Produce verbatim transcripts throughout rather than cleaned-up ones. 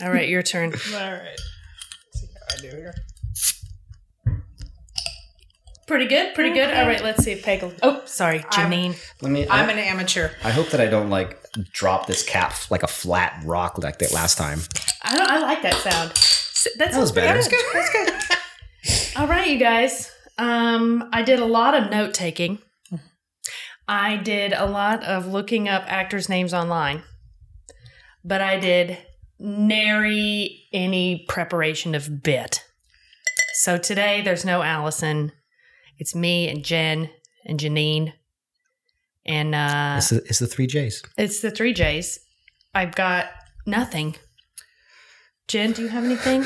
All right, your turn. All right. Let's see how I do here. Pretty good, pretty okay. good. All right, let's see. Peggle. Oh, sorry, Janine. I'm, let me, I'm I, an amateur. I hope that I don't, like, drop this cat f- like a flat rock like that last time. I don't, I like that sound. That, that was better. That's good, that's good. All right, you guys. Um, I did a lot of note-taking. I did a lot of looking up actors' names online. But I did nary any preparation of bit. So today, there's no Allison. It's me and Jen and Janine. And uh, it's, the, it's the three J's. It's the three J's. I've got nothing. Jen, do you have anything?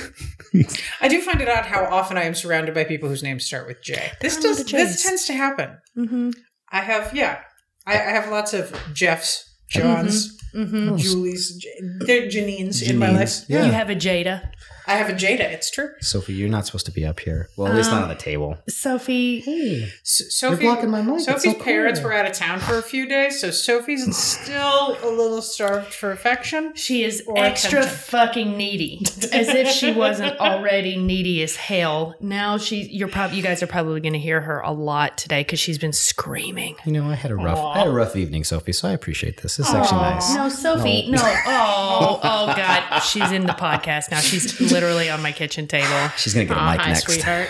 I do find it odd how often I am surrounded by people whose names start with J. This does. This tends to happen. Mm-hmm. I have, yeah. I, I have lots of Jeffs, Johns, mm-hmm. Julie's, J- Janine's, Janine's in my life. Yeah. You have a Jada. I have a Jada. It's true. Sophie, you're not supposed to be up here. Well, at least um, not on the table. Sophie. Hey. S- Sophie, you're blocking my mic. Sophie's so parents cool. were out of town for a few days, so Sophie's still a little starved for affection. She is extra attention. Fucking needy. As if she wasn't already needy as hell. Now she, you're probably, you guys are probably going to hear her a lot today because she's been screaming. You know, I had a rough, Aww. I had a rough evening, Sophie. So I appreciate this. This is Aww. Actually nice. No, Sophie. No. no. Oh, oh God. She's in the podcast now. She's. Literally on my kitchen table. She's gonna get a mic uh, hi, next. Sweetheart.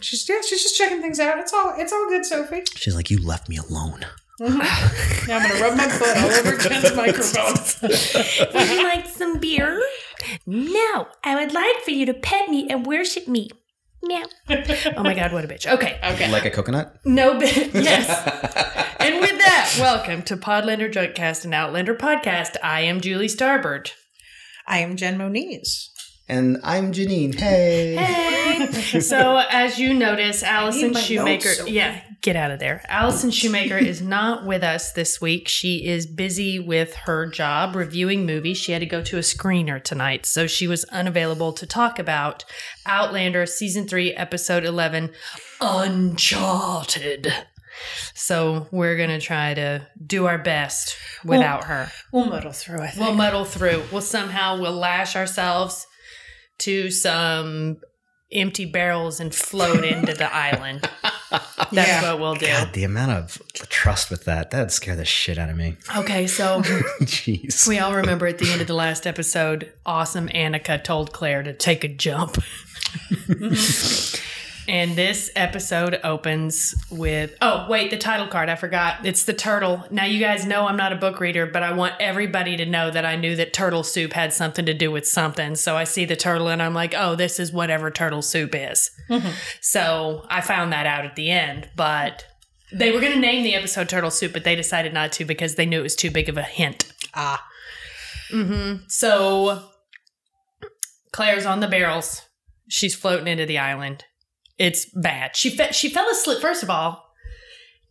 She's yeah, she's just checking things out. It's all it's all good, Sophie. She's like, you left me alone. Mm-hmm. Now I'm gonna rub my foot all over Ken's microphone. Would you like some beer? No, I would like for you to pet me and worship me. No. Oh my God, what a bitch. Okay. Okay. Like a coconut? No, bitch. Yes. And with that, welcome to Podlander Drunkcast and Outlander Podcast. I am Julie Starbird. I am Jen Moniz. And I'm Janine. Hey. Hey. So as you notice, Allison Shoemaker. So yeah, get out of there. Allison Shoemaker is not with us this week. She is busy with her job reviewing movies. She had to go to a screener tonight, so she was unavailable to talk about Outlander Season three, Episode eleven, Uncharted. So we're going to try to do our best without we'll, her. We'll muddle through, I think. We'll muddle through. We'll somehow, we'll lash ourselves to some empty barrels and float into the island. That's yeah. what we'll do. God, the amount of trust with that, that'd scare the shit out of me. Okay, so Jeez. We all remember at the end of the last episode, awesome Annika told Claire to take a jump. And this episode opens with, oh, wait, the title card. I forgot. It's the turtle. Now, you guys know I'm not a book reader, but I want everybody to know that I knew that turtle soup had something to do with something. So I see the turtle and I'm like, oh, this is whatever turtle soup is. Mm-hmm. So I found that out at the end, but they were going to name the episode Turtle Soup, but they decided not to because they knew it was too big of a hint. Ah. Mm-hmm. So Claire's on the barrels. She's floating into the island. It's bad. She fe- she fell asleep. First of all,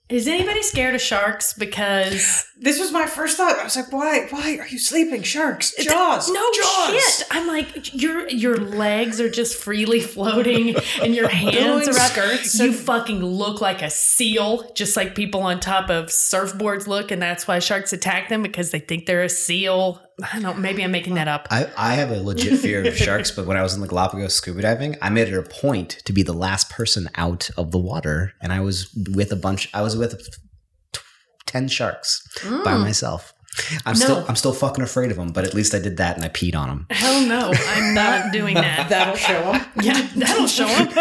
is anybody scared of sharks? Because this was my first thought. I was like, why? Why are you sleeping? Sharks, Jaws, no Jaws. Shit. I'm like, your your legs are just freely floating, and your hands are up. Skirts. You fucking look like a seal, just like people on top of surfboards look, and that's why sharks attack them because they think they're a seal. I don't. Maybe I'm making that up. I, I have a legit fear of sharks, but when I was in the Galapagos scuba diving, I made it a point to be the last person out of the water, and I was with a bunch. I was with ten sharks mm. by myself. I'm no. still, I'm still fucking afraid of them, but at least I did that and I peed on them. Hell no, I'm not doing that. That'll show them. Yeah, that'll show them.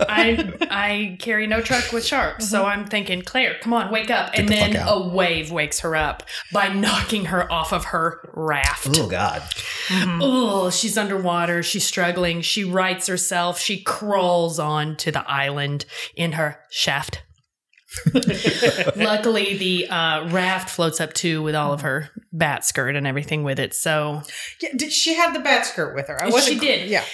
I, I carry no truck with sharks, mm-hmm. so I'm thinking, Claire, come on, wake up. Get and the then fuck out. A wave wakes her up by knocking her off of her raft. Oh God. Mm-hmm. Oh, she's underwater. She's struggling. She rights herself. She crawls onto the island in her shaft. Luckily, the uh, raft floats up too with all of her bat skirt and everything with it. So, yeah, did she had the bat skirt with her? I wasn't she did. Clear. Yeah,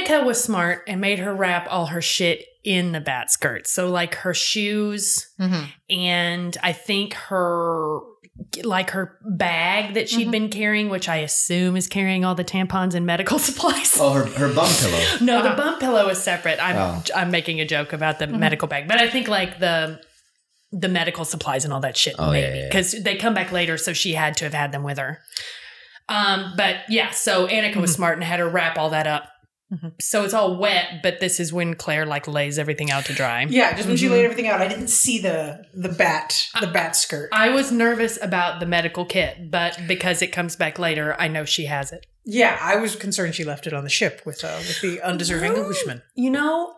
Annika was smart and made her wrap all her shit in the bat skirt. So, like her shoes mm-hmm. and I think her like her bag that she had mm-hmm. been carrying, which I assume is carrying all the tampons and medical supplies. Oh, her, her bum pillow. No, uh-huh. the bum pillow is separate. I'm oh. I'm making a joke about the mm-hmm. medical bag, but I think like the. The medical supplies and all that shit, oh, maybe. Because yeah, yeah, yeah. they come back later, so she had to have had them with her. Um, but yeah, so Annika was mm-hmm. smart and had her wrap all that up. Mm-hmm. So it's all wet, but this is when Claire like lays everything out to dry. Yeah, just when mm-hmm. she laid everything out, I didn't see the the bat, the I, bat skirt. I was nervous about the medical kit, but because it comes back later, I know she has it. Yeah, I was concerned she left it on the ship with uh, with the undeserving well, Englishman. You know,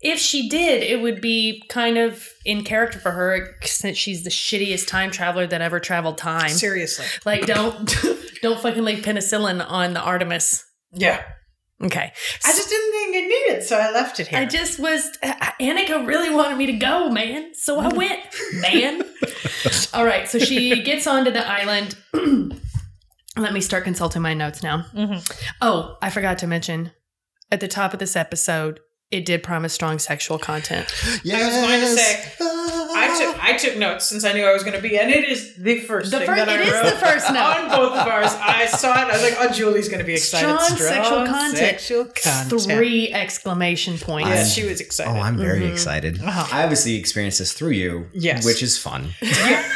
if she did, it would be kind of in character for her since she's the shittiest time traveler that ever traveled time. Seriously, like don't don't fucking leave penicillin on the Artemis. Yeah. Okay. I just didn't think I needed, so I left it here. I just was, Annika really wanted me to go, man. So I went, man. All right. So she gets onto the island. Let me start consulting my notes now. Mm-hmm. Oh, I forgot to mention at the top of this episode, it did promise strong sexual content. Yes. I was going to say, I took, I took notes since I knew I was going to be, and it is the first the thing first, that I wrote. It is the first note. On both of ours, I saw it. I was like, oh, Julie's going to be excited. Strong, Strong sexual content. Sexual content. Three exclamation points. I'm, she was excited. Oh, I'm very mm-hmm. excited. Uh-huh. I obviously experienced this through you, yes. which is fun. Yeah.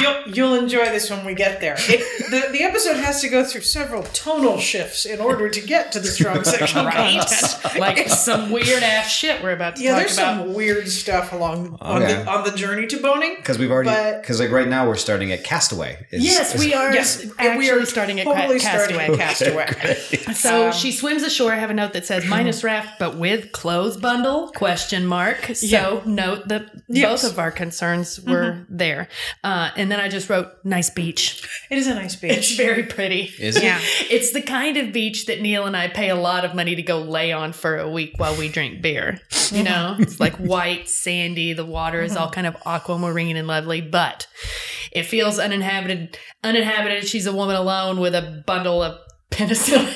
You'll, you'll enjoy this when we get there. It, the, the episode has to go through several tonal shifts in order to get to the strong sexual right. content. Like some weird-ass shit we're about to yeah, talk about. Yeah, there's some weird stuff along okay. on, the, on the journey to boning. Because we've already... Because like right now we're starting at Castaway. Is, yes, is, we are yes, actually we are starting at totally Castaway. Starting at Castaway. So um, she swims ashore. I have a note that says, minus raft, but with clothes bundle? Question mark. So yeah. note that yes. both of our concerns were mm-hmm. there. Uh, and then I just wrote, nice beach. It is a nice beach. It's very pretty. Is it? Yeah. It's the kind of beach that Neil and I pay a lot of money to go lay on for a week while we drink beer. You know, it's like white, sandy. The water is all kind of aquamarine and lovely, but it feels uninhabited. Uninhabited. She's a woman alone with a bundle of penicillin.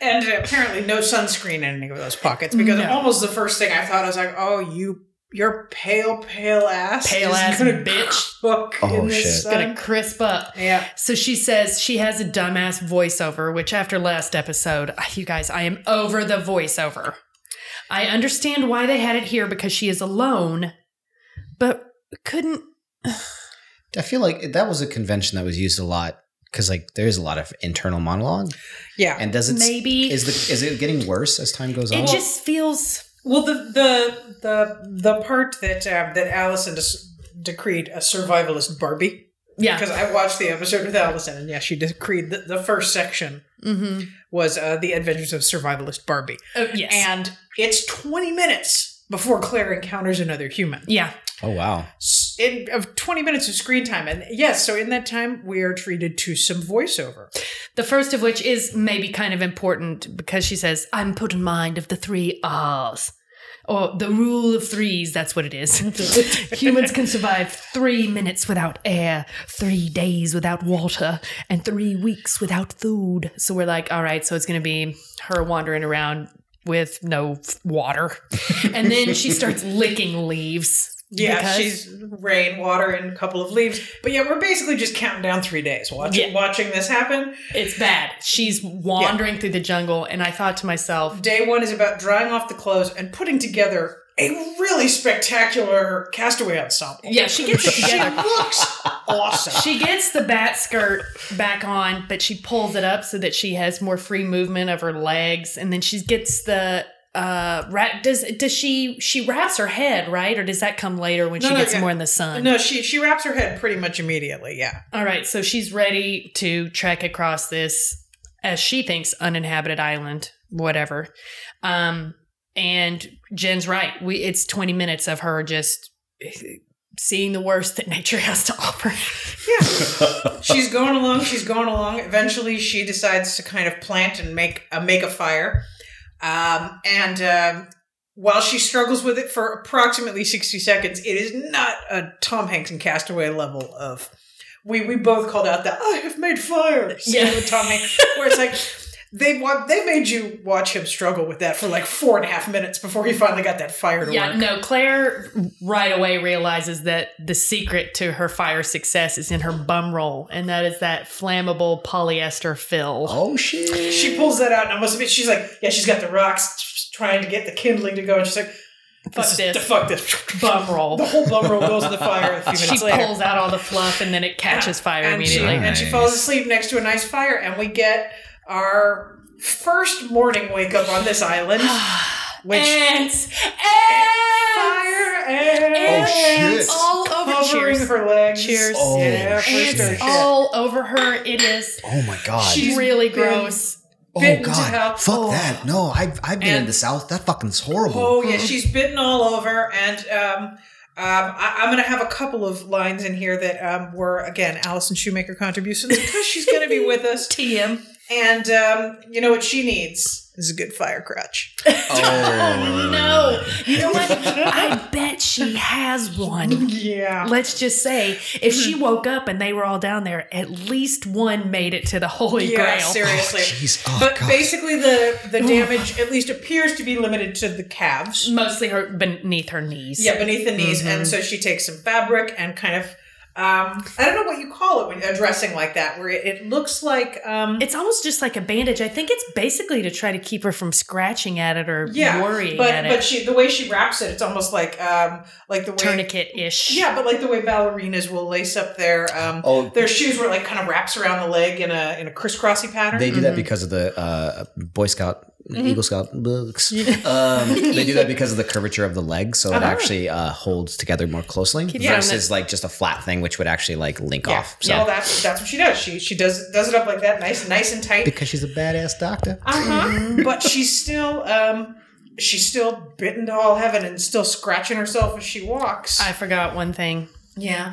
And apparently no sunscreen in any of those pockets because no. almost the first thing I thought, I was like, oh, you... Your pale, pale ass. Pale is ass gonna bitch. Cook oh, in this shit. Sun. Gonna crisp up. Yeah. So she says she has a dumbass voiceover, which after last episode, you guys, I am over the voiceover. I understand why they had it here because she is alone, but couldn't. I feel like that was a convention that was used a lot because, like, there's a lot of internal monologue. Yeah. And does it. Maybe. Is, the, is it getting worse as time goes on? It just feels. Well, the the the the part that um, that Allison de- decreed a survivalist Barbie. Yeah, because I watched the episode with Allison, and yeah, she decreed the, the first section mm-hmm. was uh, the Adventures of Survivalist Barbie. Oh, yes, and it's twenty minutes before Claire encounters another human. Yeah. Oh wow. In of twenty minutes of screen time, and yes, so in that time we are treated to some voiceover. The first of which is maybe kind of important because she says, "I'm put in mind of the three R's." Or the rule of threes, that's what it is. Humans can survive three minutes without air, three days without water, and three weeks without food. So we're like, all right, so it's going to be her wandering around with no water. And then she starts licking leaves. Yeah, because she's rain, water, and a couple of leaves. But yeah, we're basically just counting down three days watching yeah. watching this happen. It's bad. She's wandering yeah. through the jungle, and I thought to myself... Day one is about drying off the clothes and putting together a really spectacular castaway ensemble. Yeah, she gets it together. She looks awesome. She gets the bat skirt back on, but she pulls it up so that she has more free movement of her legs, and then she gets the... Uh, wrap, does does she she wraps her head, right? Or does that come later when no, she no, gets yeah. more in the sun? No, she she wraps her head pretty much immediately, yeah. All right, so she's ready to trek across this, as she thinks, uninhabited island, whatever. Um, and Jen's right. We It's twenty minutes of her just seeing the worst that nature has to offer. Yeah. She's going along, she's going along. Eventually, she decides to kind of plant and make uh, make a fire. Um, and, um, while she struggles with it for approximately sixty seconds, it is not a Tom Hanks and Castaway level of, we, we both called out that I have made fire. Yeah. Tom Hanks, where it's like, they want, they made you watch him struggle with that for like four and a half minutes before he finally got that fire to yeah, work. Yeah, no, Claire right away realizes that the secret to her fire success is in her bum roll, and that is that flammable polyester fill. Oh, shit. She pulls that out, and I must admit, she's like, yeah, she's got the rocks trying to get the kindling to go, and she's like, Fuck this. this. Fuck this. Bum roll. The whole bum roll goes in the fire a few minutes she later. She pulls out all the fluff and then it catches yeah. fire and immediately. She, nice. And she falls asleep next to a nice fire and we get our first morning wake up on this island. Which ants! Ants! Fire ants! Ants! Oh, shit. All over Covering Cheers. Her legs. Cheers. Oh, yeah, ants all over her. It is. Oh my God. She's really gross. Oh God! Up. Fuck oh. that! No, I've I've been and, in the South. That fucking's horrible. Oh yeah, she's bitten all over, and um, um, I, I'm gonna have a couple of lines in here that um were again Alison Shoemaker contributions because she's gonna be with us. T M. And um, you know what she needs is a good fire crutch. Oh, oh no! You know what? I bet she has one. Yeah. Let's just say if she woke up and they were all down there, at least one made it to the Holy yeah, Grail. Yeah, seriously. Oh, oh, but God. Basically, the the damage at least appears to be limited to the calves, mostly her beneath her knees. Yeah, beneath the knees, mm-hmm. and so she takes some fabric and kind of. Um, I don't know what you call it when you're dressing like that, where it, it looks like... Um, it's almost just like a bandage. I think it's basically to try to keep her from scratching at it or yeah, worrying but, at but it. But she, the way she wraps it, it's almost like um, like the way... Tourniquet-ish. Yeah, but like the way ballerinas will lace up their um, oh, their shoes where it like kind of wraps around the leg in a in a crisscrossy pattern. They do mm-hmm. that because of the uh, Boy Scout... Mm-hmm. Eagle Scout books. Um, they do that because of the curvature of the leg, so uh-huh. it actually uh, holds together more closely Keep versus like just a flat thing, which would actually like link yeah. off. So yeah, well, that's that's what she does. She she does does it up like that, nice nice and tight, because she's a badass doctor. Uh huh. Mm-hmm. But she's still um, she's still bitten to all heaven and still scratching herself as she walks. I forgot one thing. Yeah,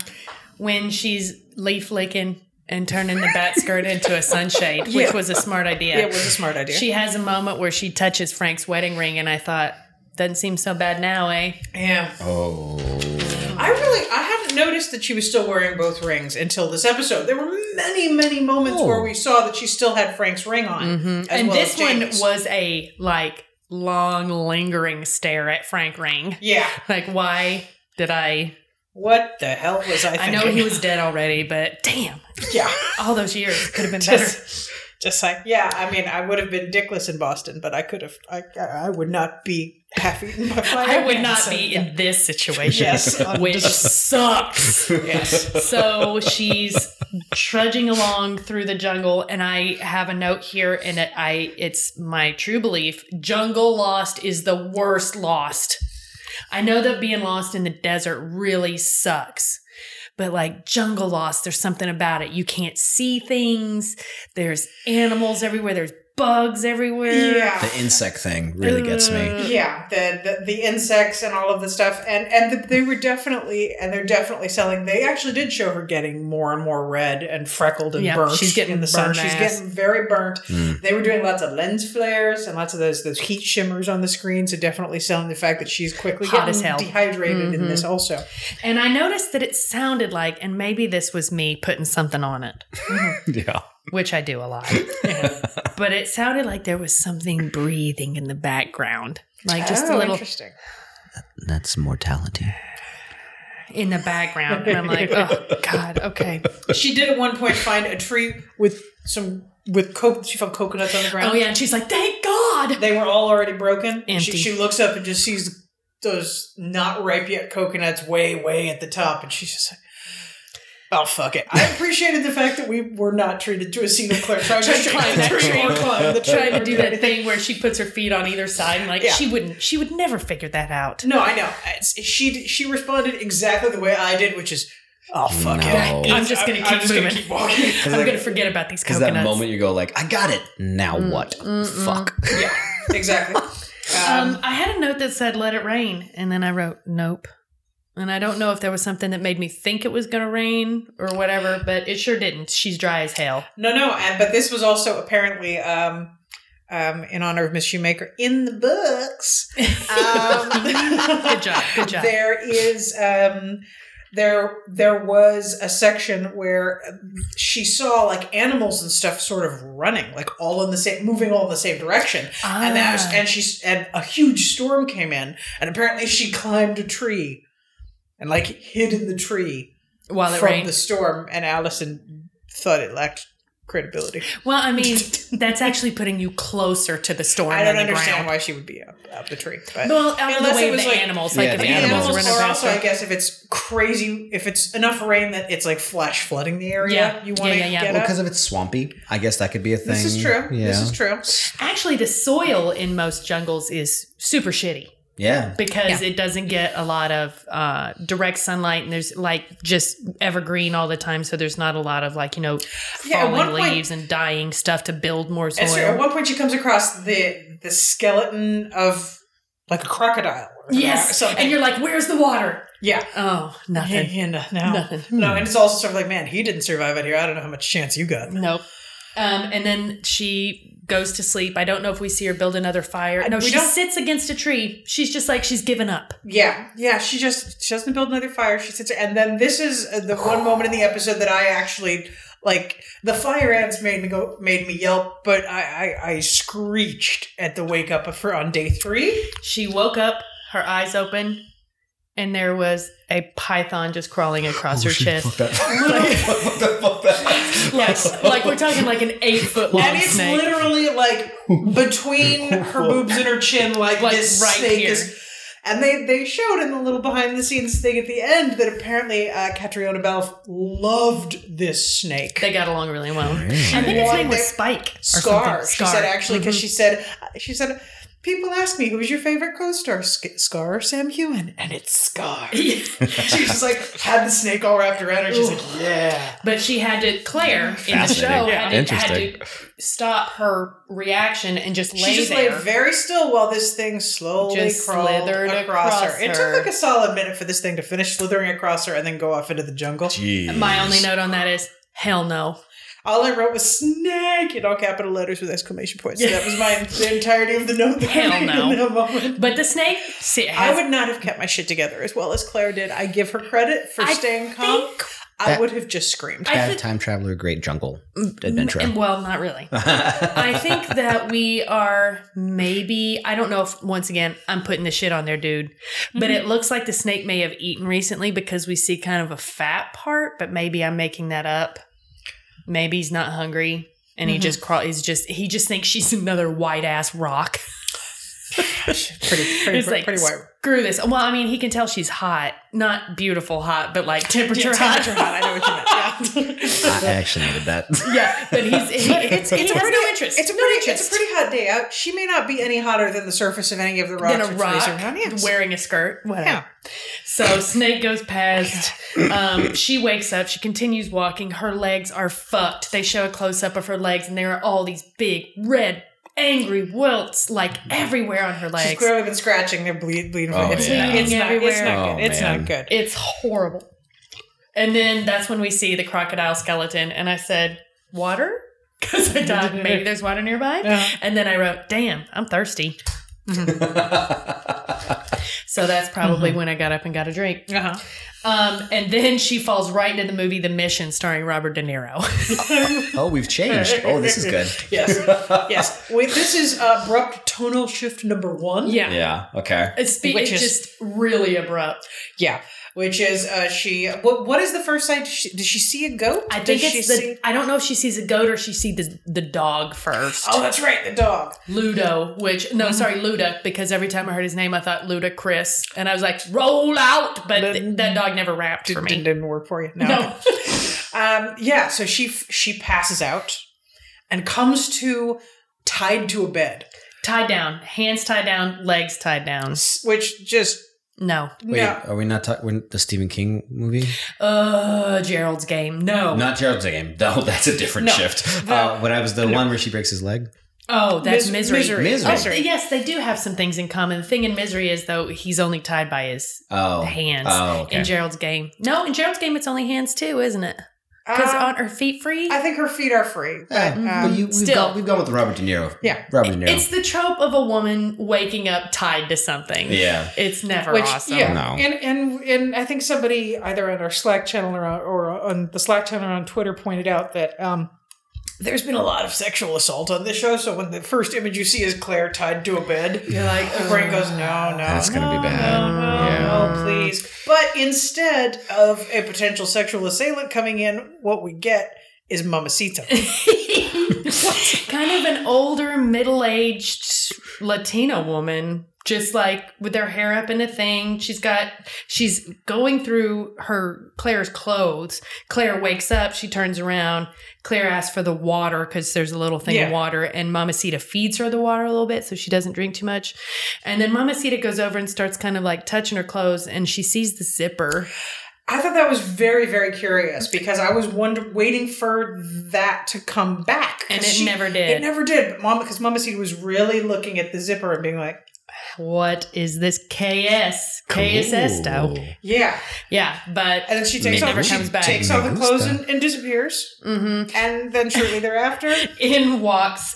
when she's leaf licking. And turning the bat skirt into a sunshade, yeah. which was a smart idea. Yeah, it was a smart idea. She has a moment where she touches Frank's wedding ring, and I thought, doesn't seem so bad now, eh? Yeah. Oh. I really, I hadn't noticed that she was still wearing both rings until this episode. There were many, many moments oh. where we saw that she still had Frank's ring on. Mm-hmm. And well this one was a, like, long, lingering stare at Frank Ring. Yeah. Like, why did I... What the hell was I thinking? I know he was dead already, but damn. Yeah. All those years could have been just, better. Just like, yeah, I mean, I would have been dickless in Boston, but I could have, I I would not be half-eaten by fire. I would not so, be yeah. in this situation, yes, which sucks. Yes. So she's trudging along through the jungle, and I have a note here, and it, I it's my true belief, jungle lost is the worst lost. I know that being lost in the desert really sucks, but like jungle lost, there's something about it. You can't see things. There's animals everywhere. There's bugs everywhere. Yeah. The insect thing really gets me. Yeah. The, the, the insects and all of the stuff. And, and the, they were definitely, and they're definitely selling. They actually did show her getting more and more red and freckled and yep, burnt. She's getting in the sun. Ass. She's getting very burnt. Mm. They were doing lots of lens flares and lots of those, those heat shimmers on the screen. So definitely selling the fact that she's quickly Hot getting as hell. dehydrated mm-hmm. in this also. And I noticed that it sounded like, and maybe this was me putting something on it. yeah. Which I do a lot. Yeah. But it sounded like there was something breathing in the background. Like just oh, a little. Interesting. That's mortality. In the background. And I'm like, oh, God, okay. She did at one point find a tree with some, with coke. She found coconuts on the ground. Oh, yeah. And she's like, thank God. They were all already broken. Empty. She, she looks up and just sees those not ripe yet coconuts way, way at the top. And she's just like, oh, fuck it. I appreciated the fact that we were not treated to a scene of Claire trying to climb that tree or climb the tree. Trying to do that thing where she puts her feet on either side. And like, yeah. she wouldn't, she would never figure that out. No, I know. She she responded exactly the way I did, which is, oh, fuck no. it. I'm just going to keep moving. Gonna keep walking. I'm like, going to forget about these coconuts. That moment you go like, I got it. Now mm, what? Mm, fuck. Mm. Yeah, exactly. um, um, I had a note that said, let it rain. And then I wrote, nope. And I don't know if there was something that made me think it was going to rain or whatever, but it sure didn't. She's dry as hell. No, no. And, but this was also apparently, um, um, in honor of Miss Shoemaker, in the books. Um, good job. Good job. There is... Um, There there was a section where she saw like animals and stuff sort of running, like all in the same, moving all in the same direction. Ah. And that was, and she, and a huge storm came in and apparently she climbed a tree and like hid in the tree While it from rained. the storm. And Allison thought it lacked credibility. Well, I mean, that's actually putting you closer to the storm. I don't understand ground. why she would be up, up the tree. But well, out of the way of the like, animals. Yeah, like the animals, animals are or also, I guess, if it's crazy, if it's enough rain that it's like flash flooding the area, yeah. you want to yeah, yeah, yeah. get well, because if it's swampy, I guess that could be a thing. This is true. Yeah. This is true. Actually, the soil in most jungles is super shitty. Yeah. Because yeah. it doesn't get a lot of uh, direct sunlight, and there's like just evergreen all the time. So there's not a lot of like, you know, yeah, falling leaves point, and dying stuff to build more soil. So at one point she comes across the the skeleton of like a crocodile. Or yes. Or and you're like, where's the water? Yeah. Oh, nothing. Yeah, yeah, no, no. Nothing. No, and it's also sort of like, man, he didn't survive out here. I don't know how much chance you got. Nope. Um, and then she goes to sleep. I don't know if we see her build another fire. No, we she don't. sits against a tree. She's just like, she's given up. Yeah. Yeah. She just, she doesn't build another fire. She sits. And then this is the one moment in the episode that I actually, like, the fire ants made me go, made me yelp, but I, I, I screeched at the wake up of her on day three. She woke up, her eyes open, and there was a python just crawling across oh, her chest. That. like, like we're talking like an eight foot long snake. And it's snake. literally like between her boobs and her chin, like, like this right snake here. is. And they, they showed in the little behind the scenes thing at the end that apparently uh, Catriona Balfe loved this snake. They got along really well. I think his name was Spike. Scar. Or Scar. She said actually because mm-hmm. she said she said. People ask me, who's your favorite co-star, Scar or Sam Heughan? And it's Scar. She's just like, had the snake all wrapped around her. She's Ooh. like, yeah. But she had to, Claire in the show, yeah. had, to, had to stop her reaction and just lay there. She just there. lay very still while this thing slowly just crawled across, across her. her. It took like a solid minute for this thing to finish slithering across her and then go off into the jungle. Jeez. My only note on that is, hell no. All I wrote was snake in all capital letters with exclamation points. So that was my the entirety of the note. That Hell I no. In that moment. But the snake, see, has, I would not have kept my shit together as well as Claire did. I give her credit for I staying calm. I that, would have just screamed. Bad th- time traveler, great jungle adventure. M- well, not really. I think that we are maybe, I don't know if, once again, I'm putting the shit on there, dude. But mm-hmm. it looks like the snake may have eaten recently because we see kind of a fat part, but maybe I'm making that up. Maybe he's not hungry, and mm-hmm. he just crawl. He's just he just thinks she's another white ass rock. pretty, pretty, it's like, pretty white. Screw this. Well, I mean, he can tell she's hot, not beautiful hot, but like temperature yeah, hot. Temperature hot. I know what you meant. Yeah. I actually needed that. Yeah, but he's he, it's, it's he has pretty, no interest. It's a pretty no interest. It's a pretty hot day out. She may not be any hotter than the surface of any of the rocks. Than a rock, yes. Wearing a skirt, whatever. Yeah. So snake goes past. Um, she wakes up. She continues walking. Her legs are fucked. They show a close up of her legs, and there are all these big red, angry welts like everywhere on her legs. She's clearly been scratching. They're bleed, bleeding. Oh, it's yeah. bleeding it's everywhere. Not, it's not good. Oh, it's man. not good. It's horrible. And then that's when we see the crocodile skeleton. And I said, water? Because I thought maybe there's water nearby. Yeah. And then I wrote, damn, I'm thirsty. So that's probably mm-hmm. when I got up and got a drink. Uh-huh. Um, and then she falls right into the movie The Mission starring Robert De Niro. oh, oh, we've changed. Oh, this is good. Yes. Yes. Wait, this is abrupt tonal shift number one. Yeah. Yeah. Okay. It's, be, Which it's is, just really abrupt. Yeah. Which is uh, she, what, what is the first sight? Does she, does she see a goat? I think does it's the, see, I don't know if she sees a goat or she sees the, the dog first. Oh, that's right. The dog. Ludo, which, no, sorry, Luda, because every time I heard his name, I thought Luda Chris. And I was like, roll out. But th- that dog never rapped did, for me. Didn't, didn't work for you. No. no. um, yeah. So she, she passes out and comes to tied to a bed. Tied down. Hands tied down. Legs tied down. Which just... No. Wait, no. Are we not talking the Stephen King movie? Uh, Gerald's Game. No. Not Gerald's Game. No, that's a different no. shift. The, uh, when I was the no. one where she breaks his leg. Oh, that's Mis- Misery. Misery. Misery. Oh, yes, they do have some things in common. The thing in Misery is, though, he's only tied by his oh. hands oh, okay. in Gerald's Game. No, in Gerald's Game, it's only hands, too, isn't it? Because um, aren't her feet free? I think her feet are free. But, yeah, um, but you, we've, still, got, we've gone with Robert De Niro. Yeah. Robert De Niro. It's the trope of a woman waking up tied to something. Yeah. It's never Which, awesome. Yeah. No. And, and and I think somebody either on our Slack channel or on, or on the Slack channel or on Twitter pointed out that um, there's been a lot of sexual assault on this show. So when the first image you see is Claire tied to a bed, you're like, the brain goes, no, no. That's no, going to be bad. No, no, yeah. no, please. But instead of a potential sexual assailant coming in, what we get is Mamacita. Kind of an older, middle-aged Latina woman, just like with her hair up in a thing. She's got, she's going through her, Claire's clothes. Claire wakes up, she turns around. Claire asks for the water because there's a little thing yeah. of water, and Mamacita feeds her the water a little bit so she doesn't drink too much. And then Mamacita goes over and starts kind of like touching her clothes, and she sees the zipper. I thought that was very, very curious because I was wonder- waiting for that to come back. And it she, never did. It never did. But Mama, because Mamacita was really looking at the zipper and being like, what is this K S? Cool. K S esto. Yeah. Yeah. But and then she takes off, she takes off the clothes and, and disappears. Mm-hmm. And then shortly thereafter, in walks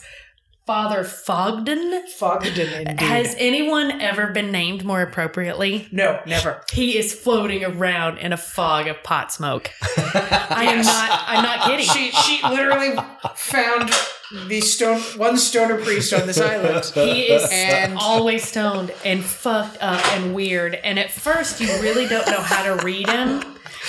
Father Fogden. Fogden, indeed. Has anyone ever been named more appropriately? No, never. He is floating around in a fog of pot smoke. I am not. I'm not kidding. She she literally found the stone one stoner priest on this island. He is and always stoned and fucked up and weird. And at first, you really don't know how to read him.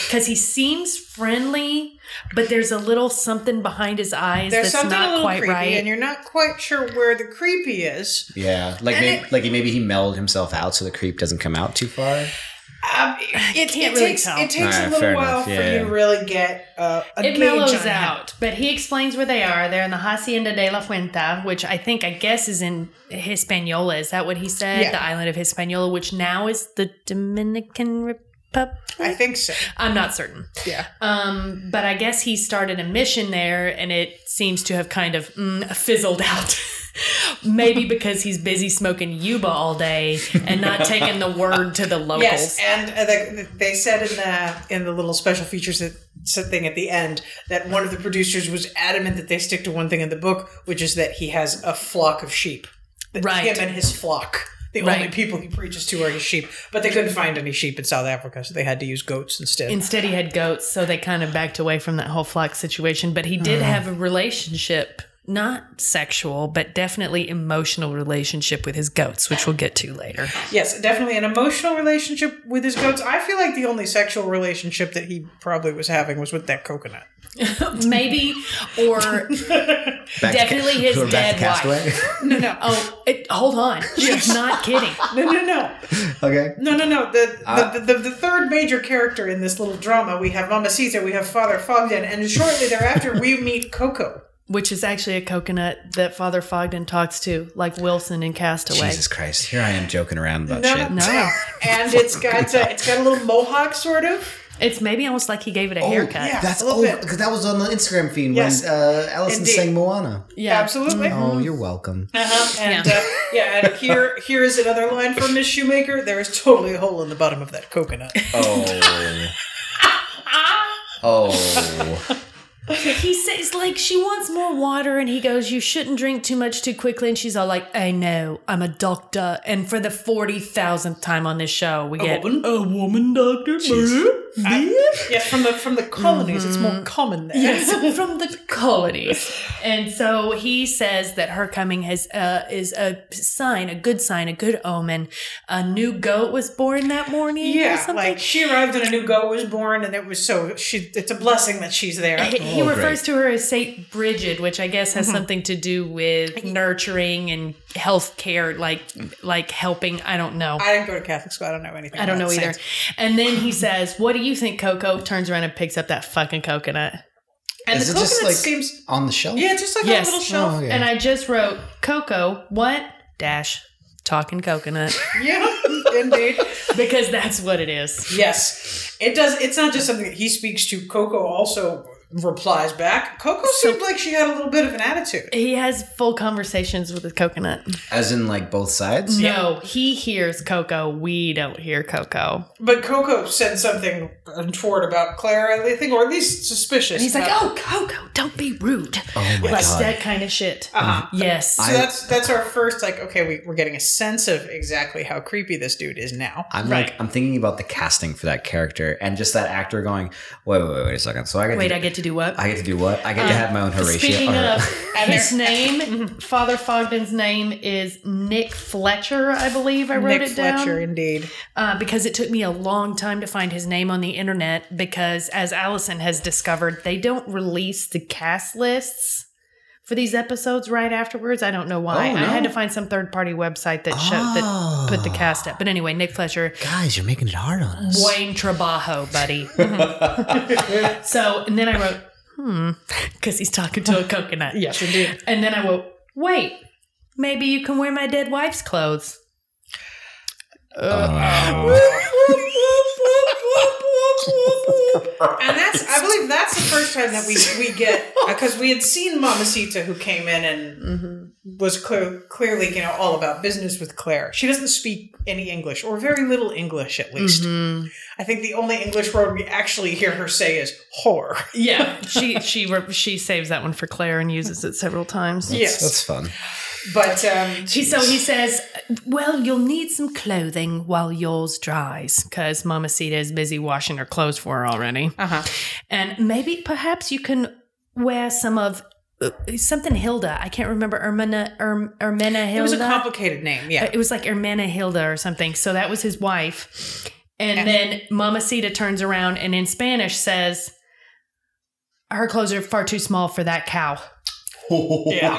Because he seems friendly, but there's a little something behind his eyes there's that's not quite creepy, right. And you're not quite sure where the creepy is. Yeah. Like maybe, it, like maybe he mellowed himself out so the creep doesn't come out too far. Um, it, can't it, really takes, it takes right, a little while enough, yeah. for you to really get uh, a it gauge mellows on out, him. But he explains where they are. They're in the Hacienda de la Fuenta, which I think, I guess, is in Hispaniola. Is that what he said? Yeah. The island of Hispaniola, which now is the Dominican Republic. Pup. I think so. I'm not certain. Yeah. Um, but I guess he started a mission there, and it seems to have kind of mm, fizzled out. Maybe because he's busy smoking Yuba all day and not taking the word to the locals. Yes, and uh, they, they said in the in the little special features that thing at the end that one of the producers was adamant that they stick to one thing in the book, which is that he has a flock of sheep. That right. Him and his flock. The right. only people he preaches to are his sheep. But they couldn't find any sheep in South Africa, so they had to use goats instead. Instead he had goats, so they kind of backed away from that whole flock situation. But he did mm. have a relationship, not sexual, but definitely emotional relationship with his goats, which we'll get to later. Yes, definitely an emotional relationship with his goats. I feel like the only sexual relationship that he probably was having was with that coconut. Maybe, or definitely to, his or dead wife. No, no. Oh, it, hold on. Yes. She's not kidding. No, no, no. Okay. No, no, no. The, uh, the, the, the, the third major character in this little drama, we have Mamacita, we have Father Fogden, and shortly thereafter we meet Coco. Which is actually a coconut that Father Fogden talks to, like Wilson in Castaway. Jesus Christ! Here I am joking around about no, shit. No, and it's got a, it's got a little mohawk, sort of. It's maybe almost like he gave it a oh, haircut. Yeah, that's oh, because that was on the Instagram feed yes. when uh, Allison Indeed. sang Moana. Yeah, absolutely. Mm-hmm. Oh, you're welcome. Uh-huh. And yeah. Uh, yeah, and here here is another line from Miss Shoemaker. There is totally a hole in the bottom of that coconut. Oh. oh. He says, like, she wants more water, and he goes, you shouldn't drink too much too quickly. And she's all like, I know, I'm a doctor. And for the forty thousandth time on this show, we a get woman. a woman doctor. Yes, yeah, from the from the colonies. Mm-hmm. It's more common there. Yes, from the colonies. And so he says that her coming has uh, is a sign, a good sign, a good omen. A new goat was born that morning. Yeah, like she arrived and a new goat was born, and it was so she. It's a blessing that she's there. He, he oh, refers to her as Saint Bridget, which I guess has mm-hmm. something to do with nurturing and health care, like like helping. I don't know. I didn't go to Catholic school. I don't know anything. I don't know either. Saints. And then he says, "What do you?" You think Coco turns around and picks up that fucking coconut, and Is the coconut just like seems on the shelf. Yeah, just like yes. on a little shelf. Oh, yeah. And I just wrote Coco what dash talking coconut. Yeah, indeed, because that's what it is. Yes, it does. It's not just something that he speaks to. Coco also replies back. Coco so, seemed like she had a little bit of an attitude. He has full conversations with the coconut, as in like both sides. No, he hears Coco. We don't hear Coco. But Coco said something untoward about Claire, I think, or at least suspicious. And he's like, "Oh, Coco, don't be rude." Oh my like, god, that kind of shit. Uh-huh. Yes. So I, that's that's our first like. Okay, we, we're getting a sense of exactly how creepy this dude is now. I'm right. like, I'm thinking about the casting for that character and just that actor going, "Wait, wait, wait, wait a second." So I get wait, to- I get. To to do what? I get to do what? I get um, to have my own Horatio. Speaking of his name, Father Fogden's name is Nick Fletcher, I believe I wrote Nick it down. Nick Fletcher, indeed. Uh, because it took me a long time to find his name on the internet because, as Allison has discovered, they don't release the cast lists for these episodes right afterwards. I don't know why. Oh, no. I had to find some third-party website that showed oh. that put the cast up. But anyway, Nick Fletcher. Guys, you're making it hard on us. Buen trabajo, buddy. Mm-hmm. So, and then I wrote, hmm, because he's talking to a coconut. Yes, indeed. And then I wrote, wait, maybe you can wear my dead wife's clothes. Uh, and that's, I believe that's the first time that we, we get, because we had seen Mamacita, who came in and mm-hmm. was clear, clearly, you know, all about business with Claire. She doesn't speak any English, or very little English at least. Mm-hmm. I think the only English word we actually hear her say is whore. Yeah, she she she saves that one for Claire and uses it several times. That's, yes. That's fun. But um, she, so he says, well, you'll need some clothing while yours dries, because Mamacita is busy washing her clothes for her already. Uh-huh. And maybe perhaps you can wear some of uh, something Hilda. I can't remember. Ermena, er, Ermenegilda. It was a complicated name, yeah. It was like Ermenegilda or something. So that was his wife. And, and then Mamacita turns around and in Spanish says, her clothes are far too small for that cow. Yeah.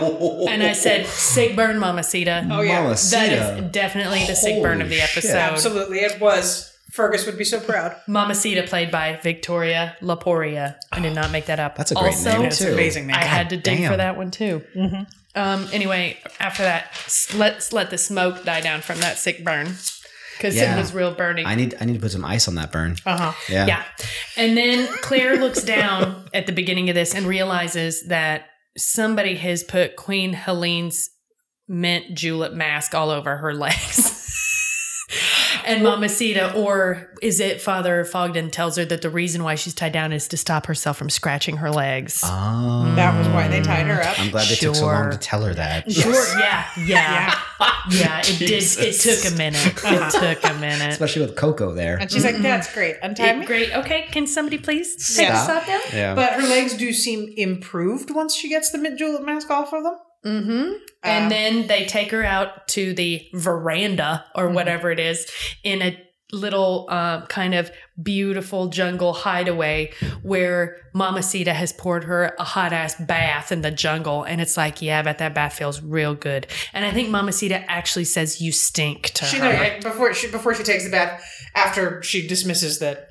And I said, sick burn, Mamacita. Oh, yeah. Mamacita. That is definitely the sick Holy burn of the episode. Shit. Absolutely. It was. Fergus would be so proud. Mamacita, played by Victoria Laporia. I did not make that up. That's a great also, name, too. It's an amazing name. I God had to dig damn. for that one, too. Mm-hmm. Um, anyway, after that, let's let the smoke die down from that sick burn. Because yeah. it was real burning. I need I need to put some ice on that burn. Uh-huh. Yeah. yeah. And then Claire looks down at the beginning of this and realizes that somebody has put Queen Helene's mint julep mask all over her legs. And Mamacita, or is it Father Fogden, tells her that the reason why she's tied down is to stop herself from scratching her legs. Oh. That was why they tied her up. I'm glad they sure. took so long to tell her that. Sure. Yes. Yeah. Yeah. Yeah. yeah it did. It took a minute. It took a minute. Especially with Coco there. And she's like, that's great. Untie me. Great. Okay. Can somebody please take yeah. us off now? Yeah. But her legs do seem improved once she gets the mint julep mask off of them. Mm-hmm. And um, then they take her out to the veranda or mm-hmm. whatever it is in a little uh, kind of beautiful jungle hideaway where Mamacita has poured her a hot ass bath in the jungle. And it's like, yeah, I bet that bath feels real good. And I think Mamacita actually says you stink to she her. Knows, before, she, before she takes the bath, after she dismisses that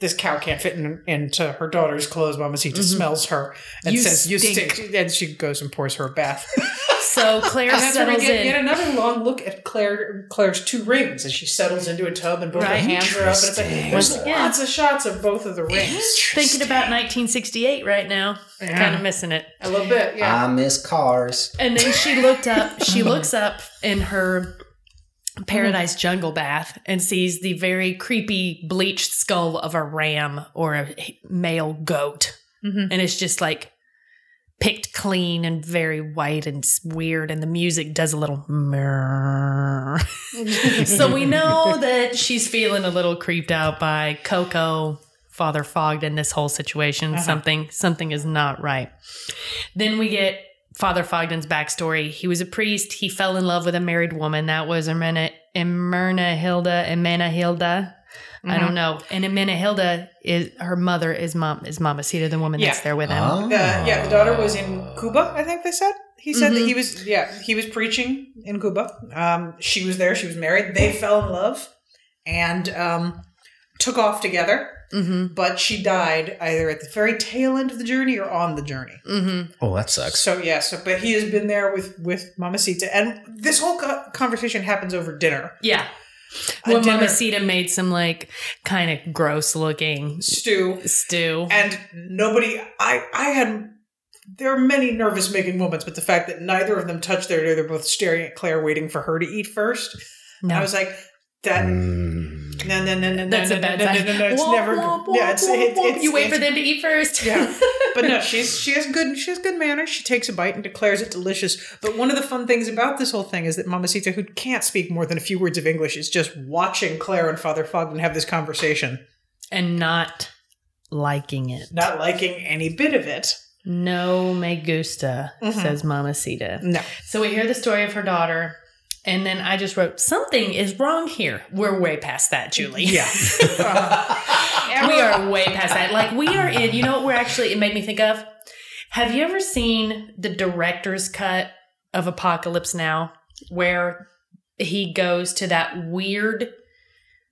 this cow can't fit in, into her daughter's clothes. Mamacita mm-hmm. smells her and you says, stink. "You stink." And she goes and pours her a bath. So Claire and settles get, in. Yet another long look at Claire. Claire's two rings as she settles into a tub and both right. her hands are up. And it's like, there's again, lots of shots of both of the rings. Thinking about nineteen sixty-eight right now, yeah. kind of missing it a little bit. Yeah, I miss cars. And then she looked up. She looks up in her paradise jungle bath and sees the very creepy bleached skull of a ram or a male goat. Mm-hmm. And it's just like picked clean and very white and weird. And the music does a little murr. So we know that she's feeling a little creeped out by Coco, Father Fogden, this whole situation. Uh-huh. Something, something is not right. Then we get Father Fogden's backstory. He was a priest. He fell in love with a married woman. That was Ermena, Ermenegilda, Ermenegilda. Mm-hmm. I don't know. And Ermenegilda, is, her mother is mom is Mamacita, the woman yeah. that's there with him. Oh. Uh, yeah, the daughter was in Cuba, I think they said. He said mm-hmm. that he was, yeah, he was preaching in Cuba. Um, she was there. She was married. They fell in love and um, took off together. Mm-hmm. But she died either at the very tail end of the journey or on the journey. Mm-hmm. Oh, that sucks. So, yeah. So, but he has been there with, with Mamacita. And this whole co- conversation happens over dinner. Yeah. A well, dinner. Mamacita made some, like, kind of gross-looking stew. Stew. And nobody... I, I had... There are many nervous-making moments, but the fact that neither of them touched their... They're both staring at Claire, waiting for her to eat first. No. And I was like, that... Mm. No, no, no, no, that's no, a bad no, sign. No, no, no, it's womp, never. Womp, yeah, it's, womp, it's, it's you wait it's, for them to eat first. Yeah, but no, she's she has good she has good manners. She takes a bite and declares it delicious. But one of the fun things about this whole thing is that Mamacita, who can't speak more than a few words of English, is just watching Claire and Father Fogden have this conversation and not liking it. Not liking any bit of it. No me gusta, mm-hmm. says Mamacita. No. So we hear the story of her daughter. And then I just wrote, something is wrong here. We're way past that, Julie. Yeah. uh, we are way past that. Like, we are in, you know what we're actually, it made me think of? Have you ever seen the director's cut of Apocalypse Now, where he goes to that weird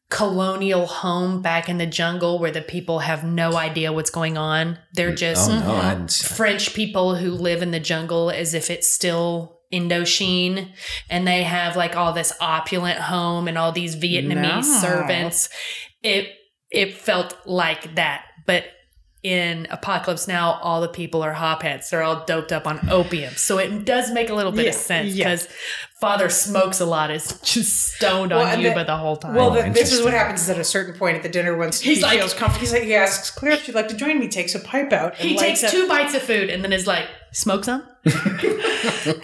colonial home back in the jungle where the people have no idea what's going on? They're just oh, no, uh, French people who live in the jungle as if it's still Indochine, and they have like all this opulent home and all these Vietnamese no. servants. It it felt like that, but in Apocalypse Now, all the people are hopheads. They're all doped up on opium. So it does make a little bit yeah, of sense because yeah. Father smokes a lot is just stoned well, on you by the whole time. Well, oh, the, this is what happens at a certain point at the dinner once he's he like, feels comfortable. He's like, he asks Claire if she'd like to join me, takes a pipe out. And he takes up. two bites of food and then is like, smoke some?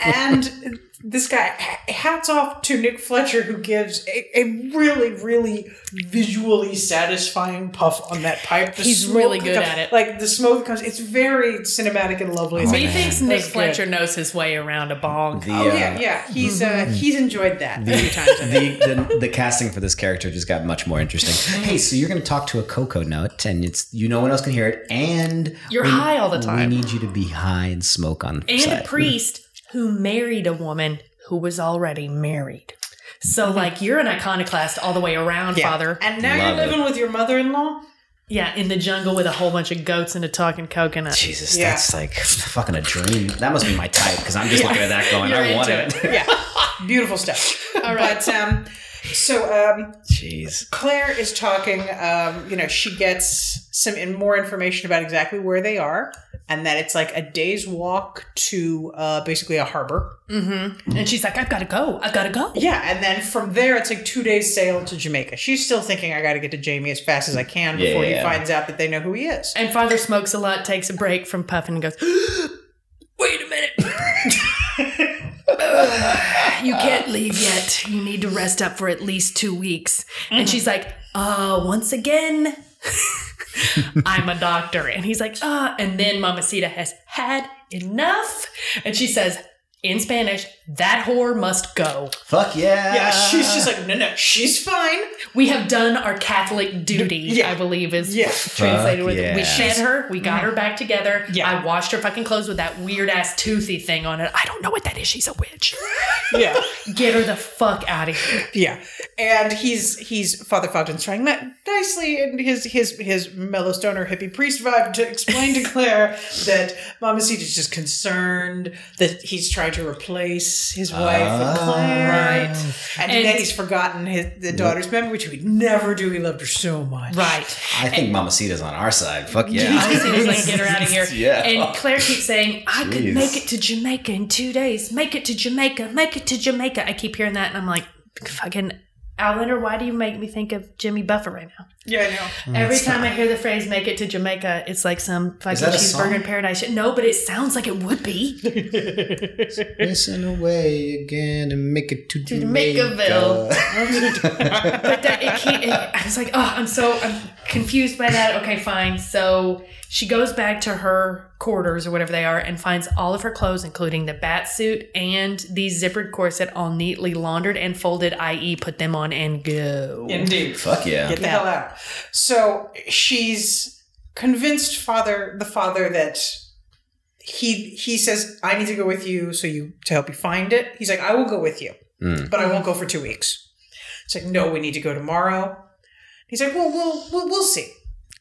And this guy, hats off to Nick Fletcher, who gives a, a really, really visually satisfying puff on that pipe. The He's really good comes, at it. Like the smoke comes, it's very cinematic and lovely. Me oh, thinks Nick Fletcher good. knows his way around a bong. The, oh uh, yeah, yeah. He's mm-hmm. uh, he's enjoyed that the, many times. The, the the casting for this character just got much more interesting. Hey, so you're going to talk to a cocoa nut, and it's you. No one else can hear it, and you're we, high all the time. We need you to be high and smoke on. And side. a priest. Who married a woman who was already married. So, like, you're an iconoclast all the way around, yeah. Father. And now Love you're living it. with your mother-in-law? Yeah, in the jungle with a whole bunch of goats and a talking coconut. Jesus, yeah. that's like fucking a dream. That must be my type, because I'm just yeah. looking at that going, you're I want it. it. Yeah, beautiful stuff. All right. But, um, so, um, Jeez. Claire is talking, um, you know, she gets some in more information about exactly where they are. And that it's like a day's walk to uh, basically a harbor. Mm-hmm. And she's like, I've got to go. I've got to go. Yeah. And then from there, it's like two days sail to Jamaica. She's still thinking, I got to get to Jamie as fast as I can before yeah. he finds out that they know who he is. And Father smokes a lot, takes a break from puffing and goes, wait a minute. You can't leave yet. You need to rest up for at least two weeks. Mm-hmm. And she's like, uh, once again... I'm a doctor. And he's like, ah. And then Mamacita has had enough. And she says, in Spanish, that whore must go. Fuck yeah. Yeah, she's just like, no, no, she's fine. We have done our Catholic duty, yeah. I believe is yeah. translated Fuck with yeah. We fed her. We got her back together. Yeah. I washed her fucking clothes with that weird-ass toothy thing on it. I don't know what that is. She's a witch. Yeah. Get her the fuck out of here. Yeah. And he's, he's Father Fogden's trying that nicely in his, his, his mellow stoner hippie priest vibe to explain to Claire that Mamacita's just concerned, that he's trying to replace his wife oh, and Claire. Right. And, and then he's forgotten his, the daughter's memory, which he would never do. He loved her so much. Right. I and, think Mamacita's on our side. Fuck yeah. Mamacita's like, get her out of here. Yeah. And Claire keeps saying, I Jeez. could make it to Jamaica in two days. Make it to Jamaica. Make it to Jamaica. I keep hearing that and I'm like, fucking Outlander, why do you make me think of Jimmy Buffett right now? Yeah, I know. Every That's time not... I hear the phrase "make it to Jamaica," it's like some fucking cheeseburger in paradise. No, but it sounds like it would be. Missing away again and make it to, to Jamaica. Jamaicaville. But that it can't. It, I was like, oh, I'm so I'm confused by that. Okay, fine. So she goes back to her quarters or whatever they are and finds all of her clothes, including the bat suit and the zippered corset, all neatly laundered and folded, that is, put them on and go. Indeed. Fuck yeah. Get the hell out. So she's convinced father, the father that he he says, I need to go with you so you to help you find it. He's like, I will go with you, mm. but I won't go for two weeks. It's like, no, we need to go tomorrow. He's like, well, we'll we'll, we'll see.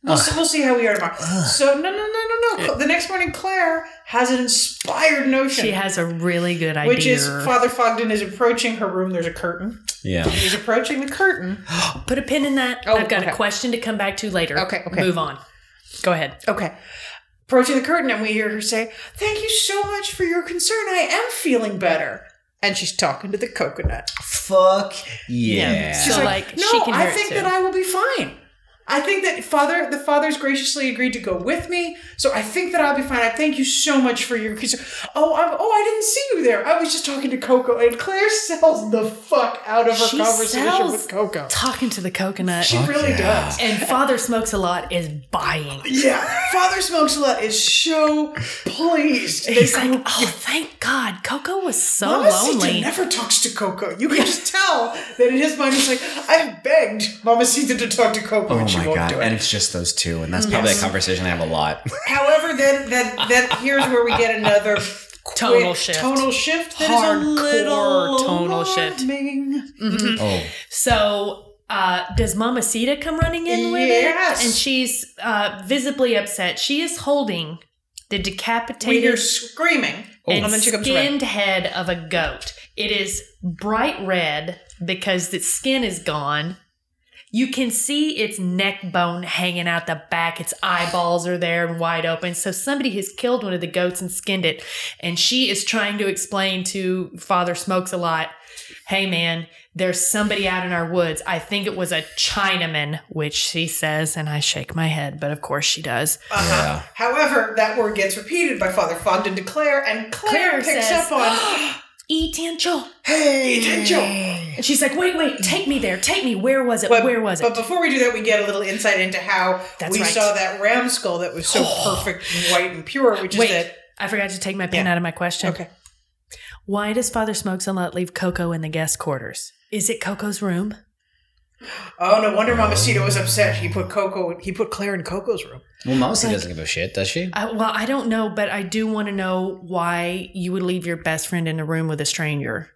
We'll, so we'll see how we are tomorrow. Ugh. So no, no, no, no, no. The next morning, Claire has an inspired notion. She has a really good idea. Which is Father Fogden is approaching her room. There's a curtain. Yeah. He's approaching the curtain. Put a pin in that. Oh, I've got okay. a question to come back to later. Okay, okay. Move on. Go ahead. Okay. Approaching the curtain, and we hear her say, thank you so much for your concern. I am feeling better. And she's talking to the coconut. Fuck yeah. yeah. She's so like, like no, she can I think that I will be fine. I think that father, the father's graciously agreed to go with me, so I think that I'll be fine. I thank you so much for your concern. Oh, I'm, oh, I didn't see you there. I was just talking to Coco, and Claire sells the fuck out of her she conversation with Coco. Talking to the coconut, she fuck really yeah. does. And Father Smokes a Lot is buying. Yeah, Father Smokes a Lot is so pleased. He's like, oh, yeah. thank God, Coco was so Mamacita lonely. Never talks to Coco. You can yeah. just tell that in his mind, he's like, I begged Mamacita to talk to Coco. Oh. Oh my God, it. And it's just those two, and that's probably yes. a conversation I have a lot. However, then then, then here's where we get another quick tonal shift. Tonal shift that Hardcore is a little tonal shift. Mm-hmm. Oh. So uh, does Mamacita come running in with yes. it? And she's uh, visibly upset. She is holding the decapitated, we hear screaming, oh. and, and skinned head of a goat. It is bright red because the skin is gone. You can see its neck bone hanging out the back. Its eyeballs are there and wide open. So somebody has killed one of the goats and skinned it. And she is trying to explain to Father Smokes a Lot, hey, man, there's somebody out in our woods. I think it was a Chinaman, which she says, and I shake my head, but of course she does. Uh-huh. Yeah. However, that word gets repeated by Father Fogden to Claire, and Claire, Claire picks says, up on... Yi Tien Cho. Hey. Yi Tien Cho. And she's like, wait, wait, take me there. Take me. Where was it? But, Where was it? But before we do that, we get a little insight into how That's we right. saw that ram skull that was so oh. perfect and white and pure, which wait, is that. I forgot to take my pen yeah. out of my question. Okay. Why does Father Smokes a Lot leave Coco in the guest quarters? Is it Coco's room? Oh, no wonder Mamacita was upset. He put Coco, he put Claire in Coco's room. Well, Mamacita like, doesn't give a shit, does she? I, well, I don't know, but I do want to know why you would leave your best friend in a room with a stranger.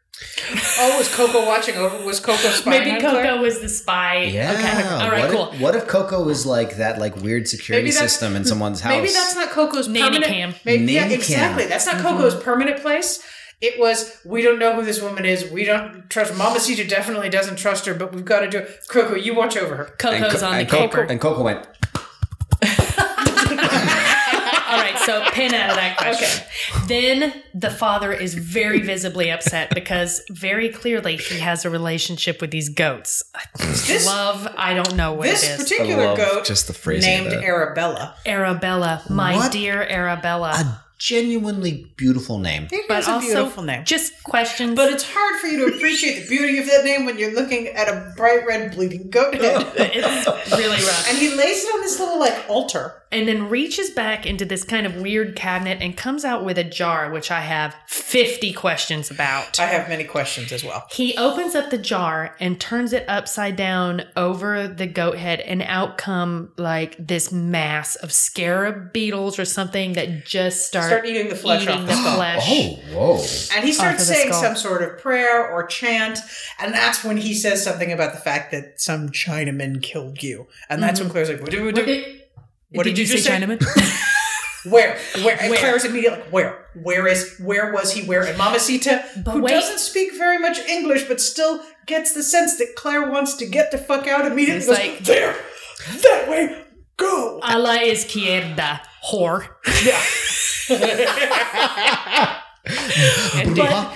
Oh, was Coco watching over? Was Coco spying? Maybe Coco Claire? Was the spy. Yeah. Okay. All right, what cool. If, what if Coco was like that like weird security system in someone's house? Maybe that's not Coco's Nanny permanent... Cam. Maybe, Nanny yeah, cam. Exactly. That's not Coco's mm-hmm. permanent place. It was, we don't know who this woman is. We don't trust. Mamacita definitely doesn't trust her, but we've got to do it. Coco, you watch over her. Coco's Co- on the Coco, paper. And Coco went... All right, so pin out of that question. Okay. Then the father is very visibly upset because very clearly he has a relationship with these goats. This, love, I don't know what it is. This particular love, goat just the phrase named Arabella. Arabella, my what? Dear Arabella. A genuinely beautiful name. It but is a beautiful name. Just questions. But it's hard for you to appreciate the beauty of that name when you're looking at a bright red bleeding goat head. It's really rough. And he lays it on this little like altar. And then reaches back into this kind of weird cabinet and comes out with a jar, which I have fifty questions about. I have many questions as well. He opens up the jar and turns it upside down over the goat head, and out come like this mass of scarab beetles or something that just start, start eating the flesh eating off the flesh. Oh, whoa. And he starts saying some sort of prayer or chant, and that's when he says something about the fact that some Chinaman killed you. And that's mm-hmm. when Claire's like, what do we do? What did, did you, you say, Chinaman? where? Where? And where? Claire's immediately like, where? Where is, where was he, where? And Mamacita, but who wait. Doesn't speak very much English, but still gets the sense that Claire wants to get the fuck out immediately. It's goes, like, there! That way! Go! A la izquierda, whore. Yeah. But,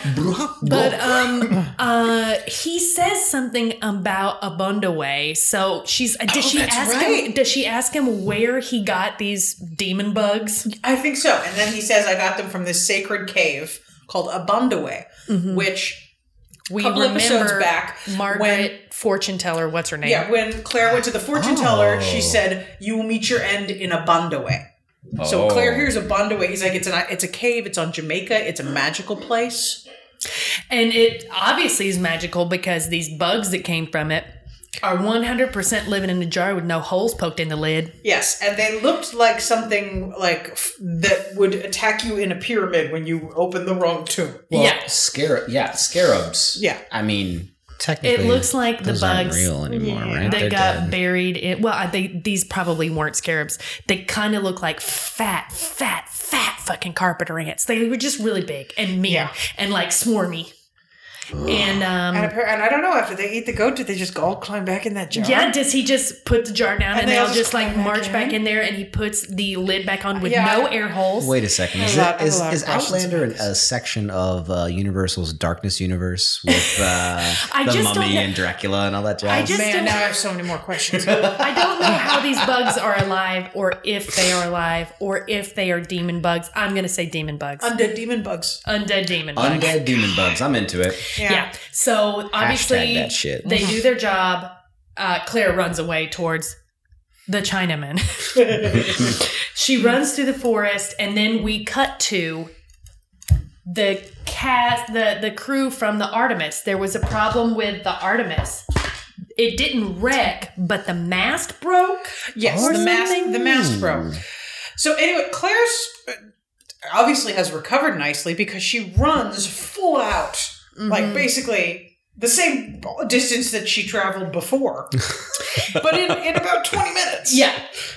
but um uh he says something about Abandawe. So she's uh, does oh, she ask right. him does she ask him where he got these demon bugs? I think so. And then he says, I got them from this sacred cave called Abandawe, mm-hmm. which we couple remember back Margaret when, fortune teller, what's her name? Yeah, when Claire went to the fortune oh. teller, she said, you will meet your end in Abandawe. Oh. So Claire hears Abandawe. He's like, it's an it's a cave. It's on Jamaica. It's a magical place, and it obviously is magical because these bugs that came from it are one hundred percent living in a jar with no holes poked in the lid. Yes, and they looked like something like f- that would attack you in a pyramid when you open the wrong tomb. Well, yeah, scarab. Yeah, scarabs. Yeah, I mean. Technically, it looks like the bugs real anymore, yeah. right? They got dead. Buried in. Well, they, these probably weren't scarabs. They kind of look like fat, fat, fat fucking carpenter ants. They were just really big and mean yeah. and like swarmy. And um, and, apparently, and I don't know, after they eat the goat, do they just all climb back in that jar? Yeah, does he just put the jar down and, and they all just, just like back march in? back in there, and he puts the lid back on with yeah. no air holes? Wait a second. Is, a it, is, is Outlander a section of uh, Universal's Darkness Universe with uh, the Mummy and Dracula and all that jazz? I just Man, now I have so many more questions. I don't know how these bugs are alive, or if they are alive, or if they are demon bugs. I'm going to say demon bugs. Undead demon bugs. Undead demon bugs. Undead demon bugs. I'm into it. Yeah. yeah. So obviously that shit. They do their job. Uh, Claire runs away towards the Chinaman. She runs through the forest, and then we cut to the cast, the, the crew from the Artemis. There was a problem with the Artemis. It didn't wreck, but the mast broke. Yes, or the something? mast the mast broke. So anyway, Claire's obviously has recovered nicely because she runs full out, mm-hmm. like basically the same distance that she traveled before, but in, in about twenty minutes. Yeah,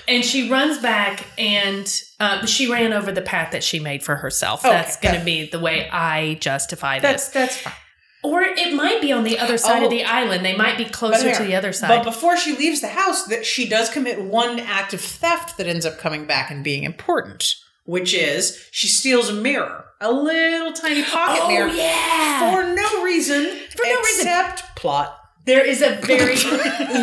and she runs back, and um, she ran over the path that she made for herself. Okay, that's going to that, be the way I justify that's, this. That's fine. Or it might be on the other side oh, of the island. They might be closer here, to the other side. But before she leaves the house, that she does commit one act of theft that ends up coming back and being important, which is she steals a mirror, a little tiny pocket oh, mirror, yeah. for no reason, for no except reason. plot. There is a very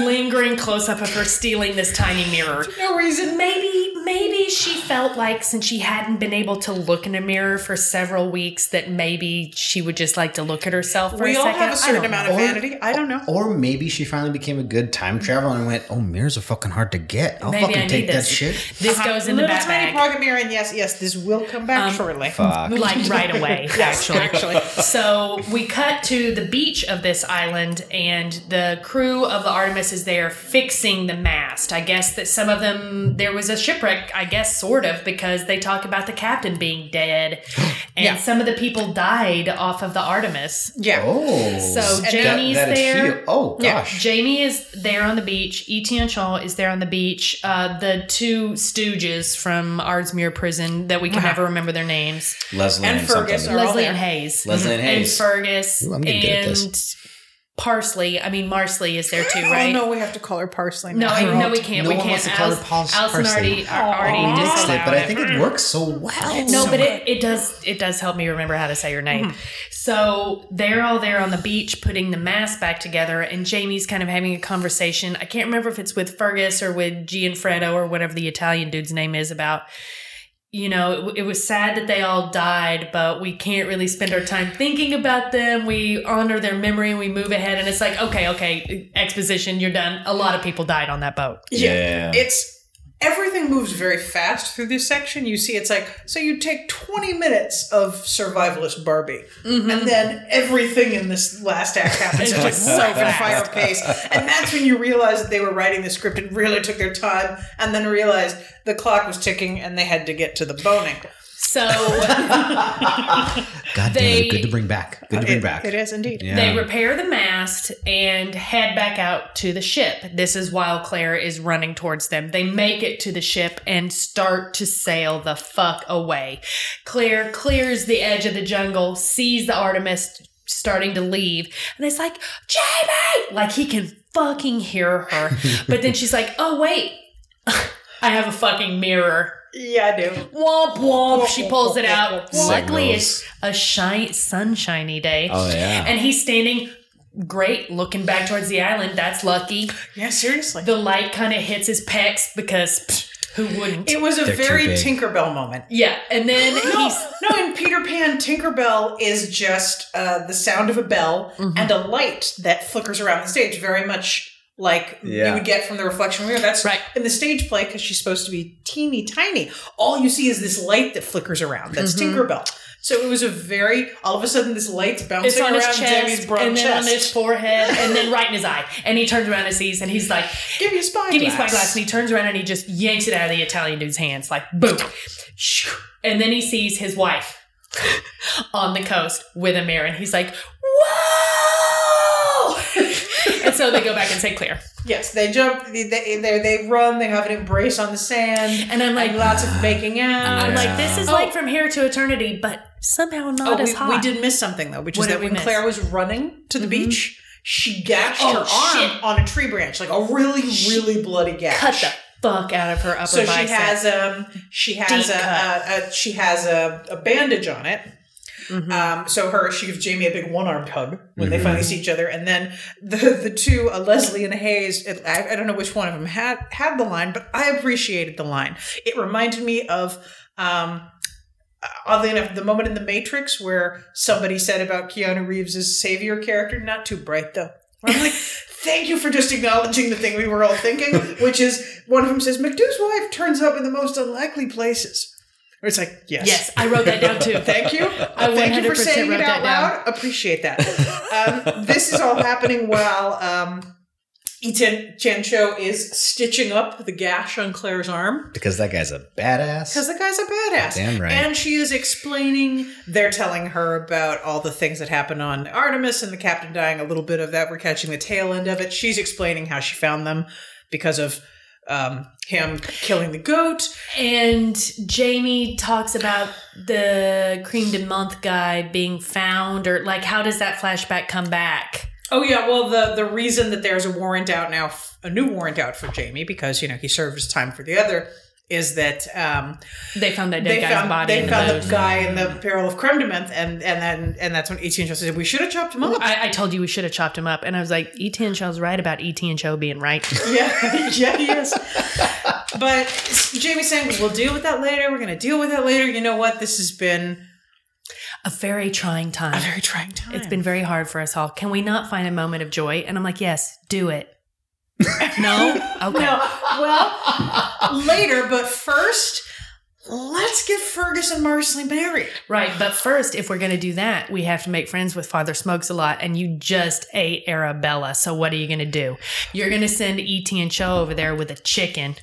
lingering close-up of her stealing this tiny mirror. For no reason. Maybe maybe she felt like, since she hadn't been able to look in a mirror for several weeks, that maybe she would just like to look at herself for we a second. We all have a certain amount know. of vanity. Or, I don't know. Or maybe she finally became a good time traveler and went, oh, mirrors are fucking hard to get. I'll maybe fucking I take that shit. This uh-huh. goes in the back bag. Little tiny pocket mirror, and yes, yes, this will come back um, shortly. Fuck. Like right away, actually. actually. So we cut to the beach of this island, and the crew of the Artemis is there fixing the mast. I guess that some of them, there was a shipwreck, I guess, sort of, because they talk about the captain being dead. And yeah. some of the people died off of the Artemis. Yeah. Oh. So Jamie's that, that there. Oh, gosh. Yeah. Jamie is there on the beach. Yi Tien Cho is there on the beach. Uh, the two stooges from Ardsmuir prison that we can uh-huh. never remember their names. Leslie and, and Fergus. Are Leslie and Hayes. Leslie and Hayes. And Fergus. Ooh, I'm gonna get at this. Parsley. I mean, Marsley is there too, right? Oh, no, we have to call her Parsley. No, I, no, we can't. No we one can't. Wants to call her Pals- Allison Parsley. already, already disallowed. But I think it works so well. No, so but it, it does it does help me remember how to say your name. Mm. So they're all there on the beach putting the mask back together, and Jamie's kind of having a conversation. I can't remember if it's with Fergus or with Gianfredo or whatever the Italian dude's name is about. You know, it, it was sad that they all died, but we can't really spend our time thinking about them. We honor their memory and we move ahead. And it's like, okay, okay, exposition, you're done. A lot of people died on that boat. Yeah. yeah. It's everything moves very fast through this section. You see, it's like, so you take twenty minutes of survivalist Barbie, mm-hmm. and then everything in this last act happens at like so fire pace. And that's when you realize that they were writing the script and really took their time, and then realized the clock was ticking, and they had to get to the boning. So, God damn it, good to bring back. Good to bring it, back. It is indeed. Yeah. They repair the mast and head back out to the ship. This is while Claire is running towards them. They make it to the ship and start to sail the fuck away. Claire clears the edge of the jungle, sees the Artemis starting to leave, and it's like, Jamie! Like, he can fucking hear her. But then she's like, oh, wait. I have a fucking mirror. Yeah, I do. Womp, womp. She pulls it out. Luckily, it's a shine, sunshiny day. Oh, yeah. And he's standing great, looking back towards the island. That's lucky. Yeah, seriously. The light kind of hits his pecs because... Psh, who wouldn't? It was a They're very Tinkerbell moment. Yeah. And then no, he's... No, in Peter Pan, Tinkerbell is just uh, the sound of a bell mm-hmm. and a light that flickers around the stage, very much... Like yeah. you would get from the reflection mirror. That's right. In the stage play, because she's supposed to be teeny tiny, all you see is this light that flickers around. That's mm-hmm. Tinkerbell. So it was a very, all of a sudden this light's bouncing it's on around his chest, Jamie's broad and then chest. On his forehead, and then right in his eye. And he turns around and sees, and he's like, give me a spyglass. Give me a spyglass. And he turns around and he just yanks it out of the Italian dude's hands. Like, boom. And then he sees his wife on the coast with a mirror. And he's like, whoa! And so they go back and say clear. Yes, they jump, they they, they run, they have an embrace on the sand. And I'm like, and lots of making out. I'm like, this is oh. like From Here to Eternity, but somehow not oh, as we, hot. We did miss something, though, which what is that when miss? Claire was running to the mm-hmm. beach, she gashed oh, her arm shit. on a tree branch, like a really, really bloody gash. Cut the fuck out of her upper so bicep. So she has, um, she has, a, a, a, she has a, a bandage on it. Mm-hmm. Um, so her, she gives Jamie a big one-armed hug when mm-hmm. they finally see each other. And then the the two, uh, Leslie and Hayes, it, I, I don't know which one of them had, had the line, but I appreciated the line. It reminded me of, um, oddly enough, the moment in The Matrix where somebody said about Keanu Reeves' savior character, not too bright though. Where I'm like, thank you for just acknowledging the thing we were all thinking, which is one of them says, McDoo's wife turns up in the most unlikely places. It's like, yes. Yes, I wrote that down too. Thank you. I Thank you for saying it out loud. Down. Appreciate that. Um, this is all happening while um, Yi Tien Cho is stitching up the gash on Claire's arm. Because that guy's a badass. Because the guy's a badass. Damn right. And she is explaining, they're telling her about all the things that happened on Artemis and the captain dying, a little bit of that. We're catching the tail end of it. She's explaining how she found them because of... Um, him killing the goat. And Jamie talks about the creme de menthe guy being found, or like, how does that flashback come back? Oh yeah, well the, the reason that there's a warrant out now, a new warrant out for Jamie, because you know he served his time for the other, is that um, they found that dead guy's found, body. They in found the, the guy in the barrel of creme de menthe, and and then and that's when Yi Tien Cho said, "We should have chopped him up." I, I told you we should have chopped him up, and I was like, "Yi Tien Cho's right about Yi Tien Cho being right." Yeah, yeah, he is. But Jamie's saying, "We'll deal with that later. We're going to deal with that later." You know what? This has been a very trying time. A very trying time. It's been very hard for us all. Can we not find a moment of joy? And I'm like, "Yes, do it." No? Okay. No. Well, later, but first, let's get Fergus and Marsley married. Right, but first, if we're going to do that, we have to make friends with Father Smokes-a-Lot, and you just ate Arabella, so what are you going to do? You're going to send Yi Tien Cho over there with a chicken.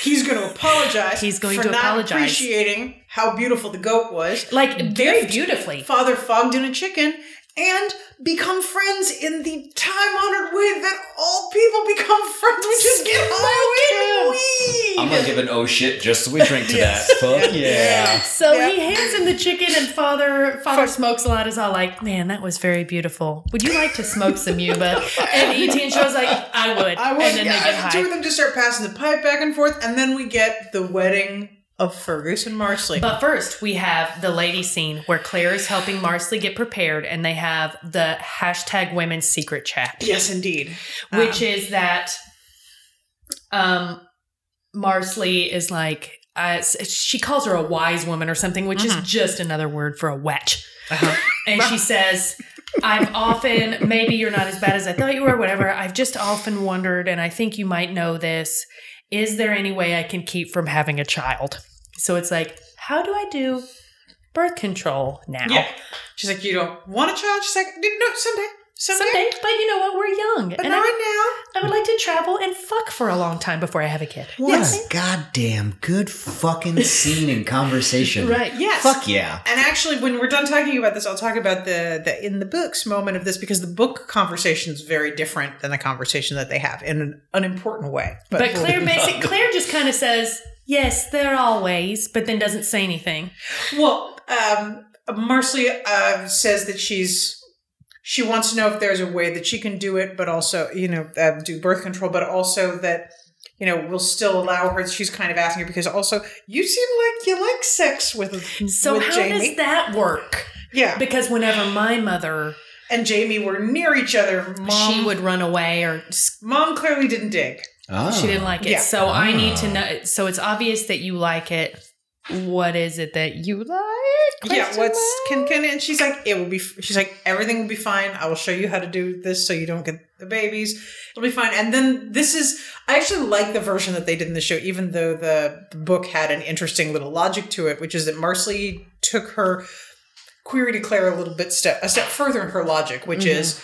He's going to apologize He's going for to not apologize. appreciating how beautiful the goat was. Like, very beautifully. Father Fogden a chicken. And become friends in the time-honored way that all people become friends. We just get high weed. I'm going to give an oh shit just so we drink to yes. that. Fuck yeah. yeah. So yeah. he hands him the chicken, and Father Father Smokes-a-Lot is all like, man, that was very beautiful. Would you like to smoke some Yuba? And Yi Tien Cho's like, I would. I would. And then yeah, they get high. The two of them just start passing the pipe back and forth, and then we get the wedding of Fergus and Marsley. But first, we have the lady scene where Claire is helping Marsley get prepared, and they have the hashtag women's secret chat. Yes, indeed. Which um, is that um, Marsley is like, uh, she calls her a wise woman or something, which mm-hmm. is just another word for a witch. Uh-huh. And she says, I've often, maybe you're not as bad as I thought you were, whatever. I've just often wondered, and I think you might know this. Is there any way I can keep from having a child? So it's like, how do I do birth control now? Yeah. She's like, you don't want a child? She's like, no, someday. Someday. someday but you know what? We're young. But and not I, now. I would like to travel and fuck for a long time before I have a kid. What yes. a goddamn good fucking scene and conversation. Right. Yes. Fuck yeah. And actually, when we're done talking about this, I'll talk about the, the in the books moment of this, because the book conversation is very different than the conversation that they have in an unimportant way. But, but Claire basically, Claire just kind of says, yes, there are always, but then doesn't say anything. Well, um, Marsley uh, says that she's... She wants to know if there's a way that she can do it, but also, you know, uh, do birth control, but also that, you know, we'll still allow her. She's kind of asking her because also you seem like you like sex with, so with Jamie. So how does that work? Yeah. Because whenever my mother and Jamie were near each other, Mom, she would run away or... Mom clearly didn't dig. Oh. She didn't like it. Yeah. So oh. I need to know. So it's obvious that you like it. What is it that you like? Question yeah, what's can can and she's like, it will be. She's like, everything will be fine. I will show you how to do this so you don't get the babies. It'll be fine. And then this is, I actually like the version that they did in the show, even though the book had an interesting little logic to it, which is that Marsley took her query to Claire a little bit step a step further in her logic, which mm-hmm. is.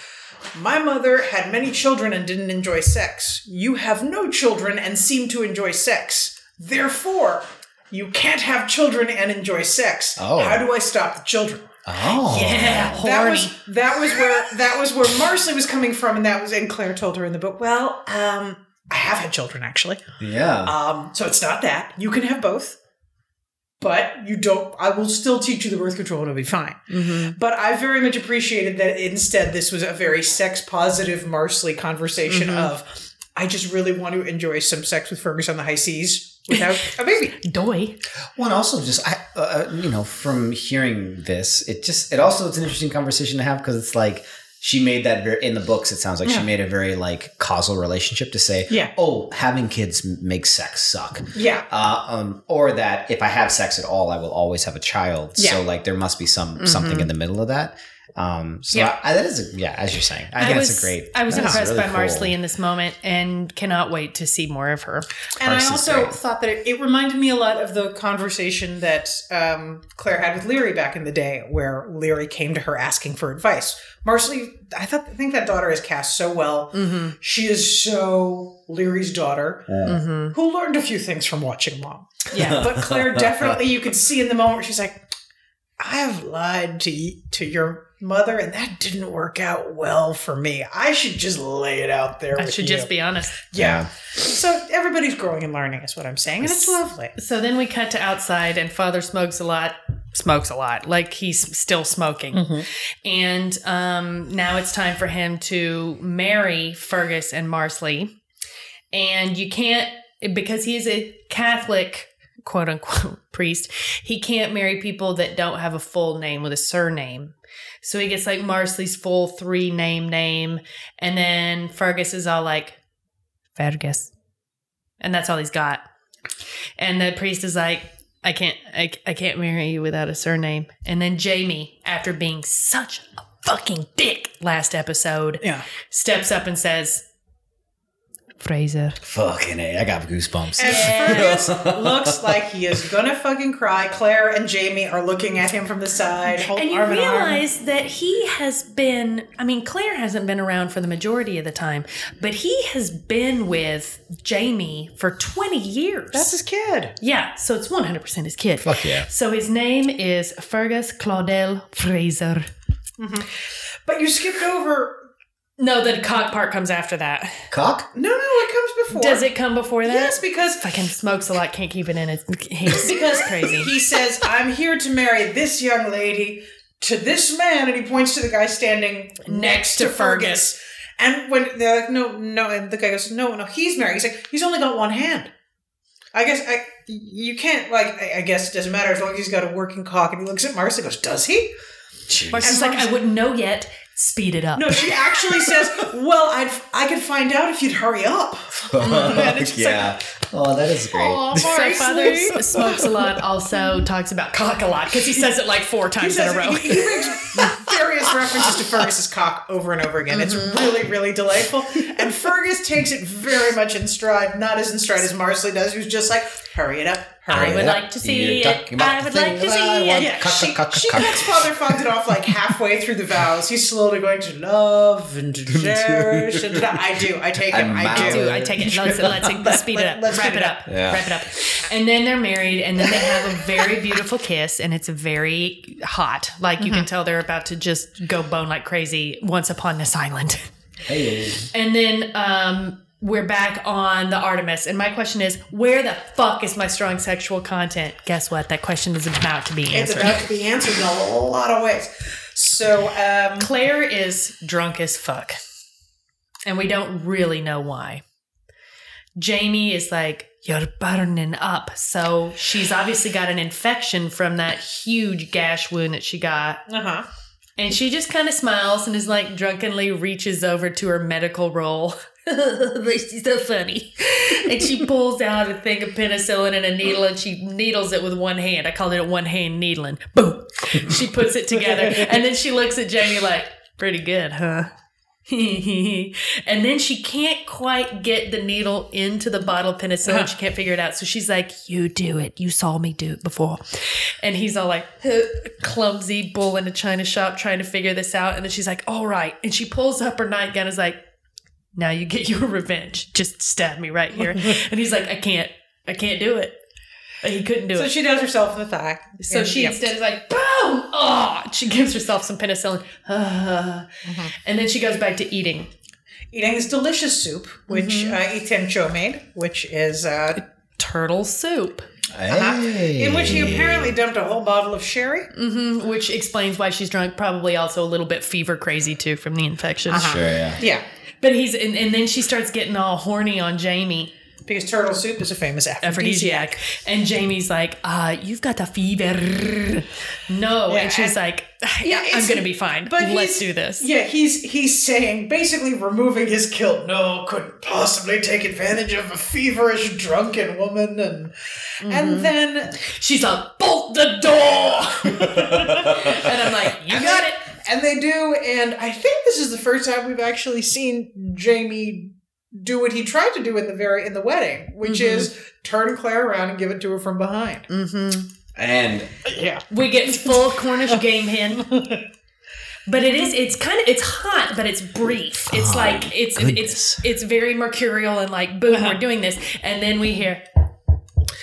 My mother had many children and didn't enjoy sex. You have no children and seem to enjoy sex. Therefore. You can't have children and enjoy sex. Oh. How do I stop the children? Oh, yeah. Horny. That was that was where that was where Marcy was coming from, and that was and Claire told her in the book. Well, um, I have had children actually. Yeah. Um, so it's not that you can have both. But you don't, I will still teach you the birth control and it'll be fine. Mm-hmm. But I very much appreciated that instead this was a very sex-positive Marsley conversation mm-hmm. of, I just really want to enjoy some sex with Fergus on the high seas without a baby. Doy. Well, and also just, I, uh, you know, from hearing this, it just, it also, it's an interesting conversation to have because it's like, she made that very, in the books, it sounds like yeah. she made a very like causal relationship to say, yeah. oh, having kids makes sex suck. Yeah. Uh, um, or that if I have sex at all, I will always have a child. Yeah. So like there must be some mm-hmm. something in the middle of that. Um, so yeah. I, I, that is, a, yeah, as you're saying, I, I think was, it's a great. I was impressed really by cool. Marsley in this moment and cannot wait to see more of her. And Marsley's I also great. Thought that it, it reminded me a lot of the conversation that um, Claire had with Leary back in the day where Leary came to her asking for advice. Marsley, I thought, I think that daughter is cast so well. Mm-hmm. She is so Leary's daughter, yeah. mm-hmm. who learned a few things from watching Mom. Yeah, but Claire definitely, you could see in the moment she's like, I have lied to to your mother, and that didn't work out well for me. I should just lay it out there. I with should you. Just be honest. Yeah. yeah. So everybody's growing and learning is what I'm saying, and it's lovely. So then we cut to outside, and Father smokes a lot. Smokes a lot, like he's still smoking. Mm-hmm. And um, now it's time for him to marry Fergus and Marsley. And you can't, because he is a Catholic, quote unquote, priest, he can't marry people that don't have a full name with a surname. So he gets like Marsley's full three name name. And then Fergus is all like, Fergus. And that's all he's got. And the priest is like, I can't I, I can't marry you without a surname. And then Jamie, after being such a fucking dick last episode, yeah. steps up and says, Fraser. Fucking A, I got goosebumps. And Fergus looks like he is going to fucking cry. Claire and Jamie are looking at him from the side. Hold and you arm realize arm. That he has been, I mean, Claire hasn't been around for the majority of the time, but he has been with Jamie for twenty years. That's his kid. Yeah, so it's one hundred percent his kid. Fuck yeah. So his name is Fergus Claudel Fraser. Mm-hmm. But you skipped over... No, the cock part comes after that. Cock? No, no, it comes before. Does it come before that? Yes, because... Fucking smokes a lot, can't keep it in. It's, he's because crazy. He says, I'm here to marry this young lady to this man, and he points to the guy standing next, next to, to Fergus. Fergus. And when they're like, no, no, and the guy goes, no, no, he's married. He's like, he's only got one hand. I guess I, you can't, like, I, I guess it doesn't matter as long as he's got a working cock. And he looks at Marcy and goes, does he? Marcy's like, I wouldn't know yet. Speed it up. No, she actually says, well, I'd, I could find out if you'd hurry up. Fuck, yeah. Like, oh, that is great. Aww, so Father smokes a lot, also talks about cock a lot, because he says it like four times in a row. It, he, he makes various references to Fergus's cock over and over again. Mm-hmm. It's really, really delightful. And Fergus takes it very much in stride, not as in stride as Marsley does, who's just like, hurry it up. Hurry I would up. Like to see You're it. I would like to see it. Yeah, cuck, she, cuck, she cuck. Cuts Father Fogden off like halfway through the vows. He's slowly going to love and to cherish. And to, I do. I take him. I, I do. I take it. Let's, let's, let's speed it up. Let's wrap it up. It up. Yeah. Wrap it up. And then they're married, and then they have a very beautiful kiss, and it's very hot. Like you mm-hmm. can tell they're about to just go bone like crazy once upon this island. Hey. And then... um We're back on the Artemis. And my question is, where the fuck is my strong sexual content? Guess what? That question is about to be answered. It's about to be answered in a lot of ways. So um, Claire is drunk as fuck. And we don't really know why. Jamie is like, you're burning up. So she's obviously got an infection from that huge gash wound that she got. Uh-huh. And she just kind of smiles and is like drunkenly reaches over to her medical roll. She's so funny. And she pulls out a thing of penicillin and a needle, and she needles it with one hand. I called it a one-hand needling. Boom. She puts it together. And then she looks at Jamie like, pretty good, huh? And then she can't quite get the needle into the bottle of penicillin. Huh. She can't figure it out. So she's like, you do it. You saw me do it before. And he's all like, clumsy bull in a china shop trying to figure this out. And then she's like, all right. And she pulls up her nightgown and is like, now you get your revenge. Just stab me right here. And he's like, I can't. I can't do it. He couldn't do so it. So she does herself in the thigh. So and she yep. instead is like, boom! Oh! She gives herself some penicillin. Uh, mm-hmm. And then she goes back to eating. Eating this delicious soup, which mm-hmm. uh, Yi Tien Cho made, which is... Uh, turtle soup. Hey. Uh-huh. In which he apparently dumped a whole bottle of sherry. Mm-hmm. Which explains why she's drunk. Probably also a little bit fever crazy, too, from the infection. Uh-huh. Sure, yeah. Yeah. But he's... And, and then she starts getting all horny on Jamie. Because turtle soup is a famous aphrodisiac. aphrodisiac. And Jamie's like, uh, you've got the fever. No. Yeah, and she's and, like, yeah, I'm going to be fine. But let's do this. Yeah, he's he's saying, basically removing his guilt. No, couldn't possibly take advantage of a feverish, drunken woman. And mm-hmm. and then she's like, bolt the door. And I'm like, you got it. And they do. And I think this is the first time we've actually seen Jamie do what he tried to do in the very in the wedding, which mm-hmm. is turn Claire around and give it to her from behind. Mm-hmm. And yeah, we get full Cornish game hen. But it is it's kind of it's hot, but it's brief. It's oh, like it's goodness. it's it's very mercurial and like boom, uh-huh. we're doing this, and then we hear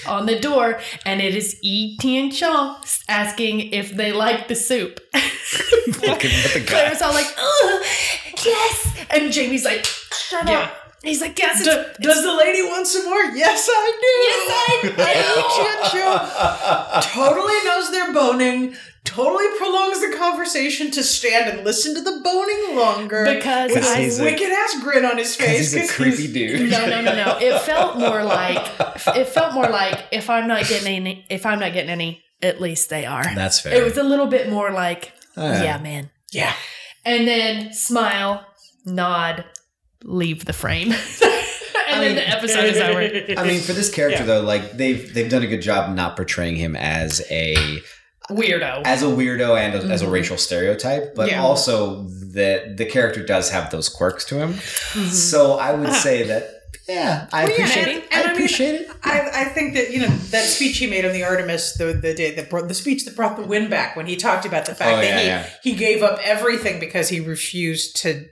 on the door, and it is Yi Tien Cho asking if they like the soup. the Claire's all like, oh yes, and Jamie's like, shut yeah. up. He's like, yes, it's, D- does it's, the lady want some more? Yes, I do. Yes, I do. Totally knows they're boning. Totally prolongs the conversation to stand and listen to the boning longer. Because with a wicked ass grin on his face. He's a creepy dude. No, no, no, no. It felt more like it felt more like if I'm not getting any, if I'm not getting any, at least they are. That's fair. It was a little bit more like, uh, yeah, man, yeah, and then smile, nod. Leave the frame. And I mean, then the episode is over. I mean, for this character yeah. though, like they've they've done a good job not portraying him as a weirdo. As a weirdo and a, mm-hmm. as a racial stereotype, but yeah. also that the character does have those quirks to him. Mm-hmm. So I would uh-huh. say that yeah, I well, appreciate yeah, and, it. And I, I appreciate mean, it. I, I think that, you know, that speech he made on the Artemis, the the day that brought the speech that brought the wind back when he talked about the fact oh, that yeah, he, yeah. he gave up everything because he refused to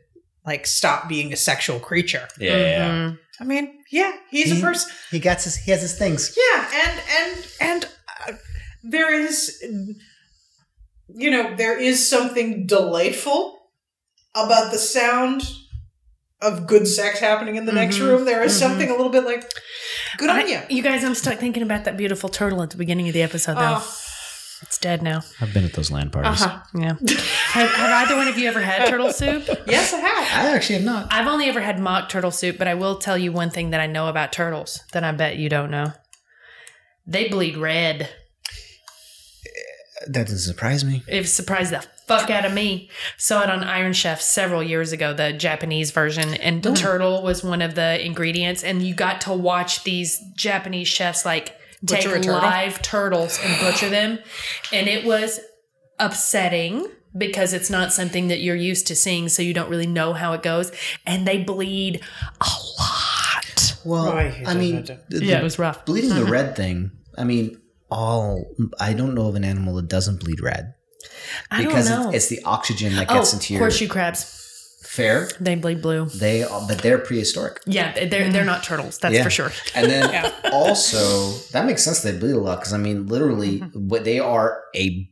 like, stop being a sexual creature. Yeah. Mm-hmm. I mean, yeah, he's he, a person. He gets his, he has his things. Yeah, and, and, and uh, there is, you know, there is something delightful about the sound of good sex happening in the mm-hmm. next room. There is mm-hmm. something a little bit like, good I, on you. You guys, I'm stuck thinking about that beautiful turtle at the beginning of the episode, though. Oh. It's dead now. I've been at those LAN parties. Uh-huh. Yeah. have, have either one of you ever had turtle soup? Yes, I have. I actually have not. I've only ever had mock turtle soup, but I will tell you one thing that I know about turtles that I bet you don't know. They bleed red. That doesn't surprise me. It surprised the fuck out of me. Saw it on Iron Chef several years ago, the Japanese version, and the oh. turtle was one of the ingredients, and you got to watch these Japanese chefs like take turtle. live turtles and butcher them. And it was upsetting because it's not something that you're used to seeing, so you don't really know how it goes. And they bleed a lot. Well, oh, I, I mean, the, yeah, it was rough. Bleeding uh-huh. the red thing, I mean, all, I don't know of an animal that doesn't bleed red. I because don't know. It's, it's the oxygen that gets oh, into your... horseshoe crabs. Fair. They bleed blue. They, but they're prehistoric. Yeah, they're they're not turtles. That's yeah. for sure. And then yeah. also that makes sense. They bleed a lot because I mean, literally, mm-hmm. what they are a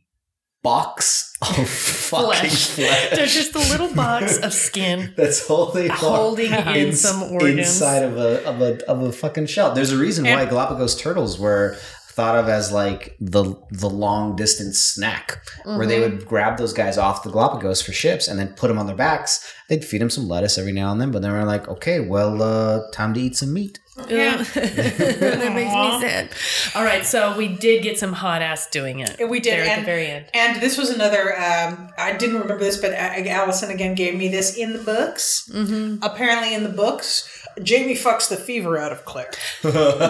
box of fucking flesh. flesh. They're just a little box of skin. That's all they are. Holding in some organs inside of a of a of a fucking shell. There's a reason and- why Galapagos turtles were thought of as like the the long distance snack mm-hmm. where they would grab those guys off the Galapagos for ships and then put them on their backs. They'd feed them some lettuce every now and then, but then we're like, okay, well, uh, time to eat some meat. Yeah. That makes me sad. All right, so we did get some hot ass doing it. We did. There and, at the very end. And this was another, um, I didn't remember this, but Allison again gave me this in the books. Mm-hmm. Apparently in the books, Jamie fucks the fever out of Claire. That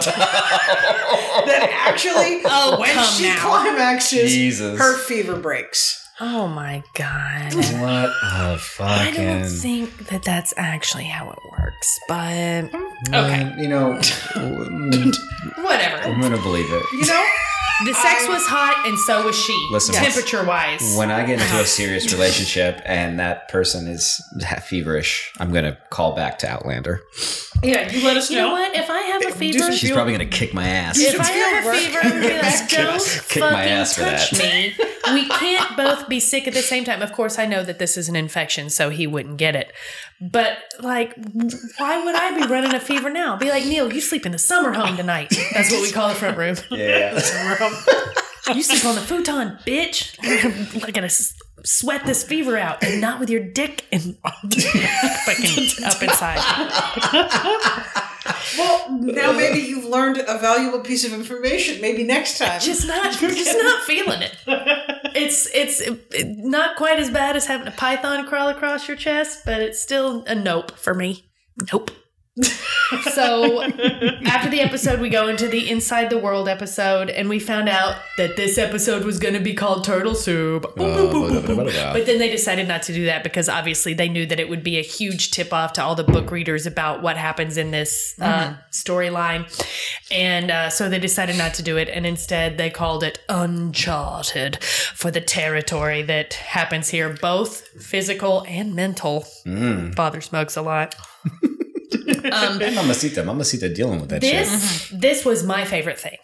actually, oh, when she now. climaxes, Jesus. her fever breaks. Oh my God. What a fucking... I don't think that that's actually how it works, but... Okay. Uh, you know... Whatever. I'm going to believe it. You know? The sex was hot, and so was she. Listen, temperature-wise. When I get into a serious relationship and that person is feverish, I'm going to call back to Outlander. Yeah, you let us know. You know what? If I have a fever... She's probably going to kick my ass. If I have a fever, I'm going to be like, don't kick fucking my ass for touch that. me. We can't both be sick at the same time. Of course, I know that this is an infection, so he wouldn't get it. But, like, why would I be running a fever now? Be like, Neil, you sleep in the summer home tonight. That's what we call the front room. Yeah. The summer home. You sleep on the futon, bitch. I'm going to sweat this fever out, and not with your dick and fucking up inside. Well, now maybe you've learned a valuable piece of information. Maybe next time. Just not, just not feeling it. It's it's it, not quite as bad as having a python crawl across your chest, but it's still a nope for me. Nope. So after the episode, we go into the Inside the World episode, and we found out that this episode was going to be called Turtle Soup. Uh, boop, boop, boop, boop, boop. But then they decided not to do that because obviously they knew that it would be a huge tip-off to all the book readers about what happens in this uh, mm-hmm. storyline. And uh, so they decided not to do it, and instead they called it Uncharted for the territory that happens here, both physical and mental. Mm. Father smokes a lot. Um, Mamacita, Mamacita dealing with that this, shit. This was my favorite thing.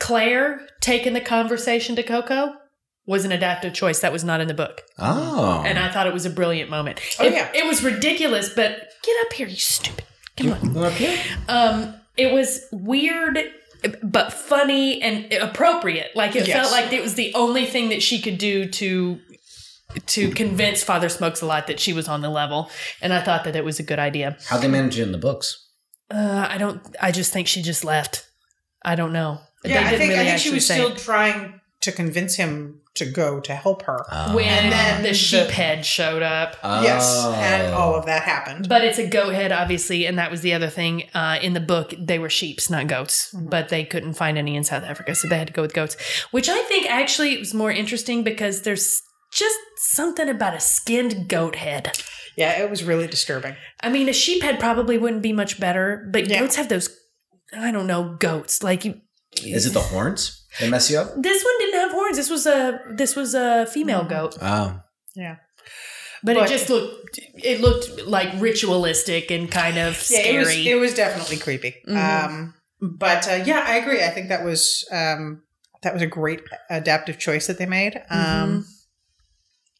Claire taking the conversation to Coco was an adaptive choice that was not in the book. Oh. And I thought it was a brilliant moment. Oh, it, yeah. It was ridiculous, but get up here, you stupid. Come on. Up here? Um, it was weird, but funny and appropriate. Like, it yes. felt like it was the only thing that she could do to... to convince Father Smokes a Lot that she was on the level. And I thought that it was a good idea. How'd they manage it in the books? Uh, I don't, I just think she just left. I don't know. Yeah, I think, really I think she was say. still trying to convince him to go to help her. Oh. When and then the sheephead showed up. Oh. Yes. And all of that happened. But it's a goat head, obviously. And that was the other thing. Uh, in the book, they were sheeps, not goats. Mm-hmm. But they couldn't find any in South Africa. So they had to go with goats, which I think actually was more interesting because there's, just something about a skinned goat head. Yeah, it was really disturbing. I mean, a sheep head probably wouldn't be much better, but yeah. goats have those, I don't know, goats. Like, you, is it the horns that mess you up? This one didn't have horns. This was a this was a female mm. goat. Oh, yeah. But, but it just looked, it looked like ritualistic and kind of yeah, scary. It was, it was definitely creepy. Mm-hmm. Um, but uh, yeah, I agree. I think that was um, that was a great adaptive choice that they made. Um, mm-hmm.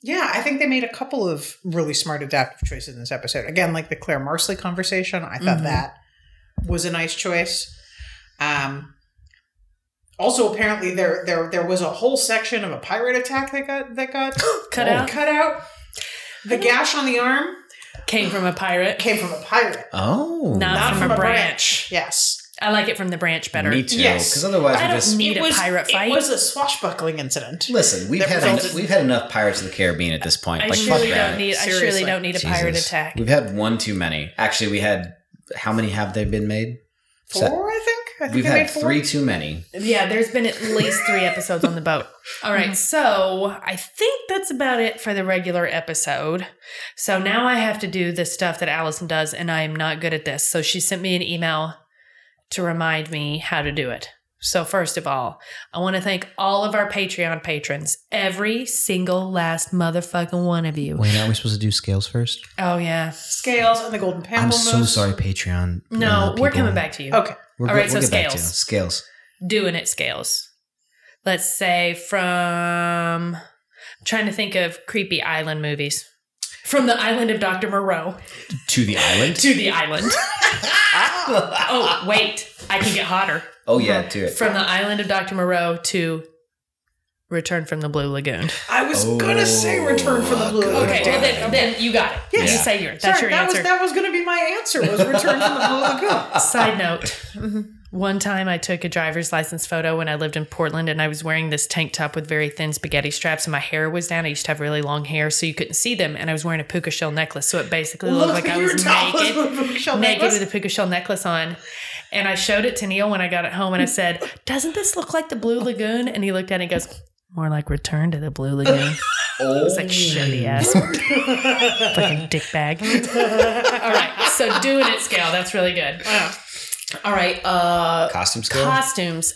Yeah, I think they made a couple of really smart adaptive choices in this episode. Again, like the Claire Marsley conversation, I thought mm-hmm. that was a nice choice. Um, also, apparently there there there was a whole section of a pirate attack that got that got cut oh, out. Cut out. The gash on the arm came from a pirate. Came from a pirate. Oh, not, not from, from a branch. branch. Yes. I like it from the branch better. Me too. Yes. Because otherwise we just need a was, pirate fight. It was a swashbuckling incident. Listen, we've had en- we've had enough Pirates of the Caribbean at this point. I like, surely fuck don't that. need. Seriously. I surely don't need a Jesus. pirate attack. We've had one too many. Actually, we had how many have they been made? Four, that, I think. I think we've had made four? three too many. Yeah, there's been at least three episodes on the boat. All right, so I think that's about it for the regular episode. So now I have to do the stuff that Allison does, and I am not good at this. So she sent me an email to remind me how to do it. So first of all, I want to thank all of our Patreon patrons. Every single last motherfucking one of you. Wait, are we supposed to do scales first? Oh, yeah. Scales and the golden panel. I'm moves. so sorry, Patreon. No, uh, we're coming back to you. Okay. We're all right, we'll so scales. Scales. Doing it, scales. Let's say from... I'm trying to think of creepy island movies. From the island of Doctor Moreau. To the island? To the island. Oh, wait. I can get hotter. Oh, yeah, do it. From the island of Doctor Moreau to Return from the Blue Lagoon. I was oh, going to say Return from the Blue Lagoon. Okay, well, then, then you got it. Yes. You say yours. That's Sorry, your that answer. Was, that was going to be my answer, was Return from the Blue Lagoon. Side note. One time I took a driver's license photo when I lived in Portland, and I was wearing this tank top with very thin spaghetti straps, and my hair was down. I used to have really long hair, so you couldn't see them, and I was wearing a puka shell necklace, so it basically looked like I was naked, with a naked with a puka shell necklace on. And I showed it to Neil when I got it home, and I said, doesn't this look like the Blue Lagoon? And he looked at it and goes, more like Return to the Blue Lagoon. Oh. It's like shitty ass. Fucking dick bag. All right, so doing it scale, that's really good. Wow. All right. Uh, costumes. Costumes.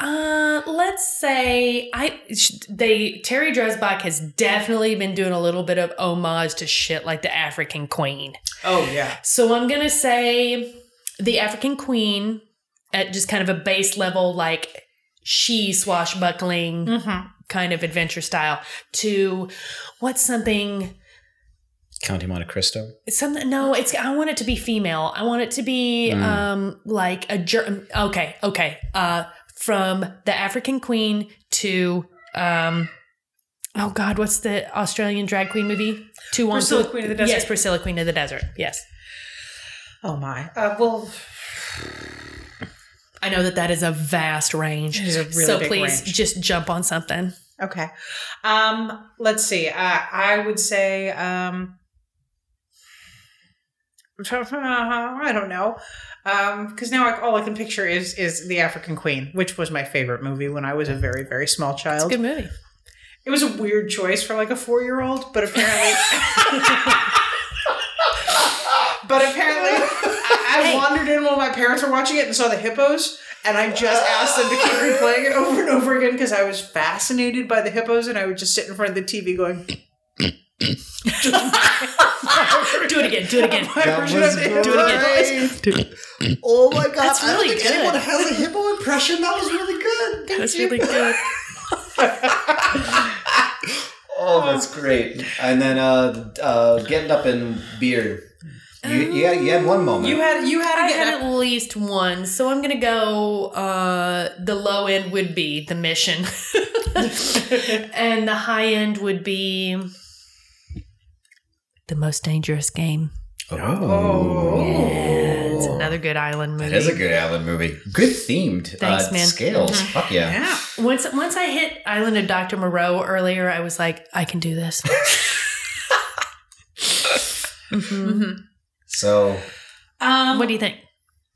Uh, let's say I they Terry Dresbach has definitely been doing a little bit of homage to shit like The African Queen. Oh yeah. So I'm gonna say The African Queen at just kind of a base level, like she swashbuckling mm-hmm. kind of adventure style. To what's something? Count of Monte Cristo. Something? No, it's. I want it to be female. I want it to be mm. um like a German. Okay, okay. Uh. From The African Queen to, um, oh God, what's the Australian drag queen movie? To Priscilla Queen of the Desert. Yes, Priscilla Queen of the Desert. Yes. Oh my. Uh, well, I know that that is a vast range. It is a really big range. So please just jump on something. Okay. Um, let's see. Uh, I would say, um, I don't know. Because um, now I, all I can picture is is The African Queen, which was my favorite movie when I was a very, very small child. It's a good movie. It was a weird choice for like a four-year-old, but apparently... but apparently I, I hey. wandered in while my parents were watching it and saw the hippos, and I just asked them to keep replaying it over and over again because I was fascinated by the hippos, and I would just sit in front of the T V going... Do it again. Do it again. Do it again. Oh my God! That's really I don't think good. Anyone has a hippo impression. That was really good. That was really good. Oh, that's great. And then uh, uh, getting up in beer. You, you, had, you had one moment. You had you had. I had up. At least one. So I'm gonna go. Uh, the low end would be The Mission, and the high end would be. The Most Dangerous Game. Oh. oh. Yeah, it's another good island movie. It is a good island movie. Good themed. Thanks, uh, man. Scales. Mm-hmm. Fuck yeah. yeah. Once once I hit Island of Doctor Moreau earlier, I was like, I can do this. mm-hmm. Mm-hmm. So. Um, what do you think?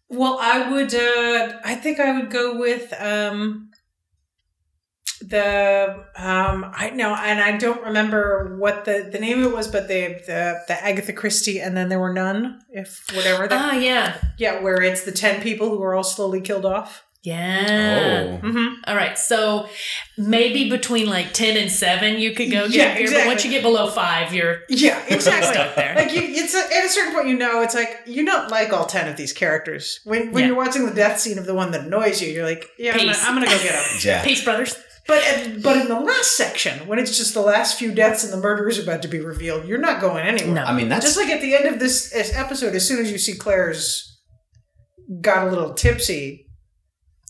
Well, I would, uh, I think I would go with um, The um I know and I don't remember what the, the name of it was, but the, the the Agatha Christie And Then There Were None, if whatever that Ah yeah. Yeah, where it's the ten people who are all slowly killed off. Yeah. Oh. Mm-hmm. All right. So maybe between like ten and seven you could go get yeah, beer, exactly. But once you get below five you're Yeah, exactly. stuck there. Like you, it's a, at a certain point you know it's like you don't like all ten of these characters. When when yeah. you're watching the death scene of the one that annoys you, you're like, yeah, I'm gonna, I'm gonna go get them. yeah. Peace, brothers. But at, but in the last section, when it's just the last few deaths and the murderers about to be revealed, you're not going anywhere. No, I mean that's just like at the end of this episode. As soon as you see Claire's got a little tipsy,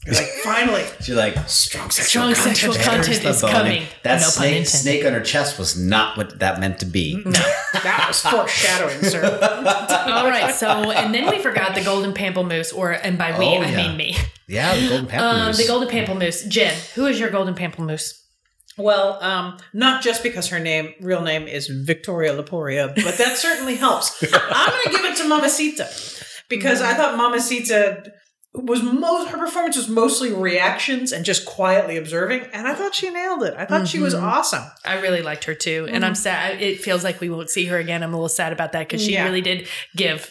you're like, finally, you're like strong sexual strong content, sexual content is coming. That no snake, snake on her chest was not what that meant to be. No, that was foreshadowing, sir. All right, so and then we forgot the golden pamplemousse, or and by we oh, I yeah. mean me. Yeah, the golden pamplemousse. Um, the golden pamplemousse. Jen, who is your golden pamplemousse? Well, um, not just because her name, real name is Victoria Laporia, but that certainly helps. I'm going to give it to Mamacita because mm-hmm. I thought Mamacita was most, her performance was mostly reactions and just quietly observing. And I thought she nailed it. I thought mm-hmm. she was awesome. I really liked her too. Mm-hmm. And I'm sad. It feels like we won't see her again. I'm a little sad about that because she yeah. really did give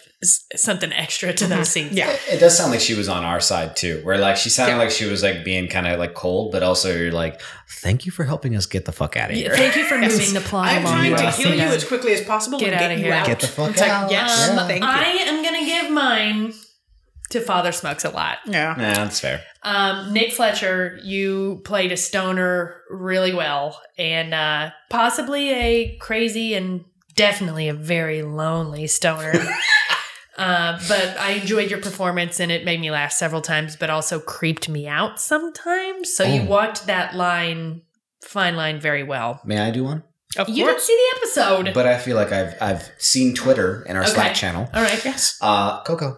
something extra to those scenes. Yeah. It does sound like she was on our side too, where like she sounded yeah. like she was like being kind of like cold, but also you're like, thank you for helping us get the fuck out of here. Yeah, thank you for moving yes. the plot I'm along. I'm trying to heal you as quickly as possible get and out get of here. You out. Get the fuck it's out. Like, yes, yeah. thank you. I am going to give mine to Father Smokes a Lot. Yeah. Yeah, that's fair. Um, Nick Fletcher, you played a stoner really well and uh, possibly a crazy and definitely a very lonely stoner. Uh, but I enjoyed your performance and it made me laugh several times, but also creeped me out sometimes. So mm. you walked that line, fine line, very well. May I do one? Of you course. Didn't see the episode. But I feel like I've I've seen Twitter in our okay. Slack channel. All right, yes. Uh, Coco.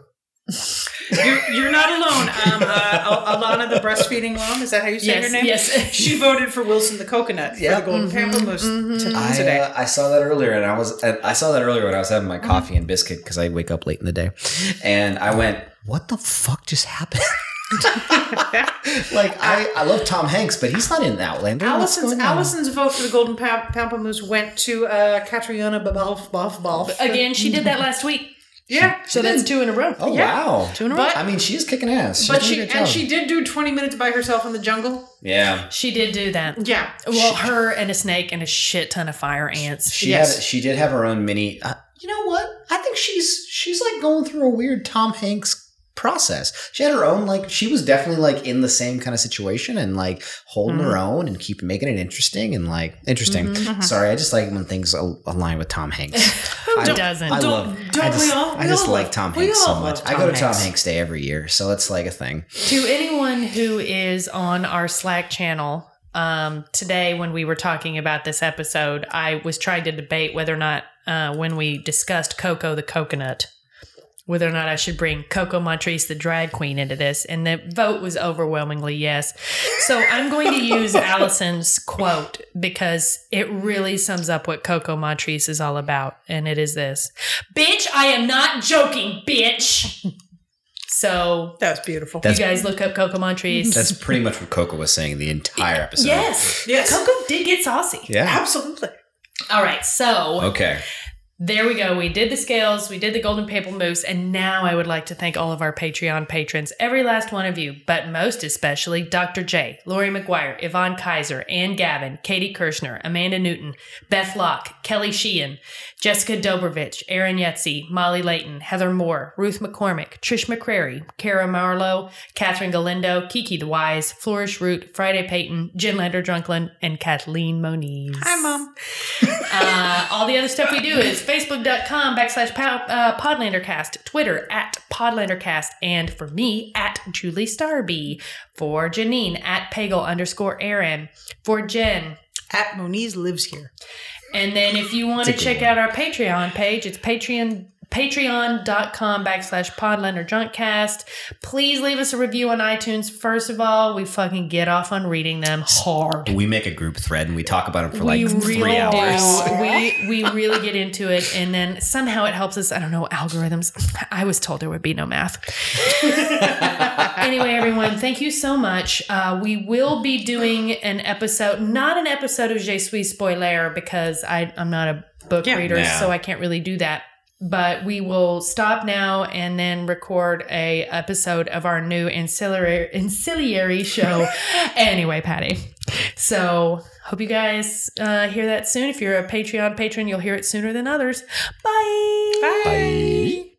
You're, you're not alone. Um, uh, Alana, the breastfeeding mom, is that how you say yes, her name? Yes. She voted for Wilson the coconut yep. for the golden mm-hmm, pamplemousse mm-hmm. t- today. I, uh, I saw that earlier, and I was I saw that earlier when I was having my coffee and biscuit because I wake up late in the day, and I went, "What the fuck just happened?" Like I, I love Tom Hanks, but he's not in Outlander. Allison's Allison's vote for the golden pamplemousse went to uh, Catriona Balfe. Again, she did that last week. Yeah. So that's two in a row. Oh, yeah. Wow. Two in a row. But, I mean, she's kicking ass. She's but she And job. she did do twenty minutes by herself in the jungle. Yeah. She did do that. Yeah. Well, she, her and a snake and a shit ton of fire ants. She yes. had, She did have her own mini... Uh, you know what? I think she's she's like going through a weird Tom Hanks process. She had her own, like, she was definitely like in the same kind of situation and like holding mm-hmm. her own and keep making it interesting and like interesting. Mm-hmm. Sorry, I just like when things al- align with Tom Hanks. Who I, doesn't? I don't, love. Don't I just, we all? I just all like Tom Hanks so much. I go to Hanks. Tom Hanks Day every year, so it's like a thing. To anyone who is on our Slack channel, um, today when we were talking about this episode, I was trying to debate whether or not uh, when we discussed Coco the coconut, whether or not I should bring Coco Montrese, the drag queen, into this. And the vote was overwhelmingly yes. So I'm going to use Allison's quote because it really sums up what Coco Montrese is all about. And it is this. Bitch, I am not joking, bitch. So that's beautiful. That's, you guys look up Coco Montrese. That's pretty much what Coco was saying the entire episode. Yes. yes. Coco did get saucy. Yeah. Absolutely. All right. So. Okay. There we go. We did the scales. We did the golden papal moose. And now I would like to thank all of our Patreon patrons, every last one of you, but most especially Doctor J, Lori McGuire, Yvonne Kaiser, Ann Gavin, Katie Kirshner, Amanda Newton, Beth Locke, Kelly Sheehan, Jessica Dobrovich, Aaron Yetzi, Molly Layton, Heather Moore, Ruth McCormick, Trish McCrary, Kara Marlowe, Catherine Galindo, Kiki the Wise, Flourish Root, Friday Payton, Jinlander Drunkland, and Kathleen Moniz. Hi, Mom. uh, all the other stuff we do is Facebook.com backslash Podlandercast, Twitter at Podlandercast, and for me at Julie Starby, for Janine at Peggle underscore Aaron, for Jen at Moniz Lives Here. And then if you want to check out our Patreon page, it's Patreon patreon.com backslash podlanderjunkcast. Please leave us a review on iTunes. First of all, we fucking get off on reading them hard. We make a group thread and we talk about them for we like really three hours. we we really get into it, and then somehow it helps us. I don't know, algorithms. I was told there would be no math. Anyway, everyone, thank you so much. Uh, we will be doing an episode, not an episode of Je suis spoiler, because I, I'm not a book yeah, reader, no. so I can't really do that. But we will stop now and then record a episode of our new ancillary ancillary show. Anyway, Patty. So hope you guys uh, hear that soon. If you're a Patreon patron, you'll hear it sooner than others. Bye. Bye. Bye.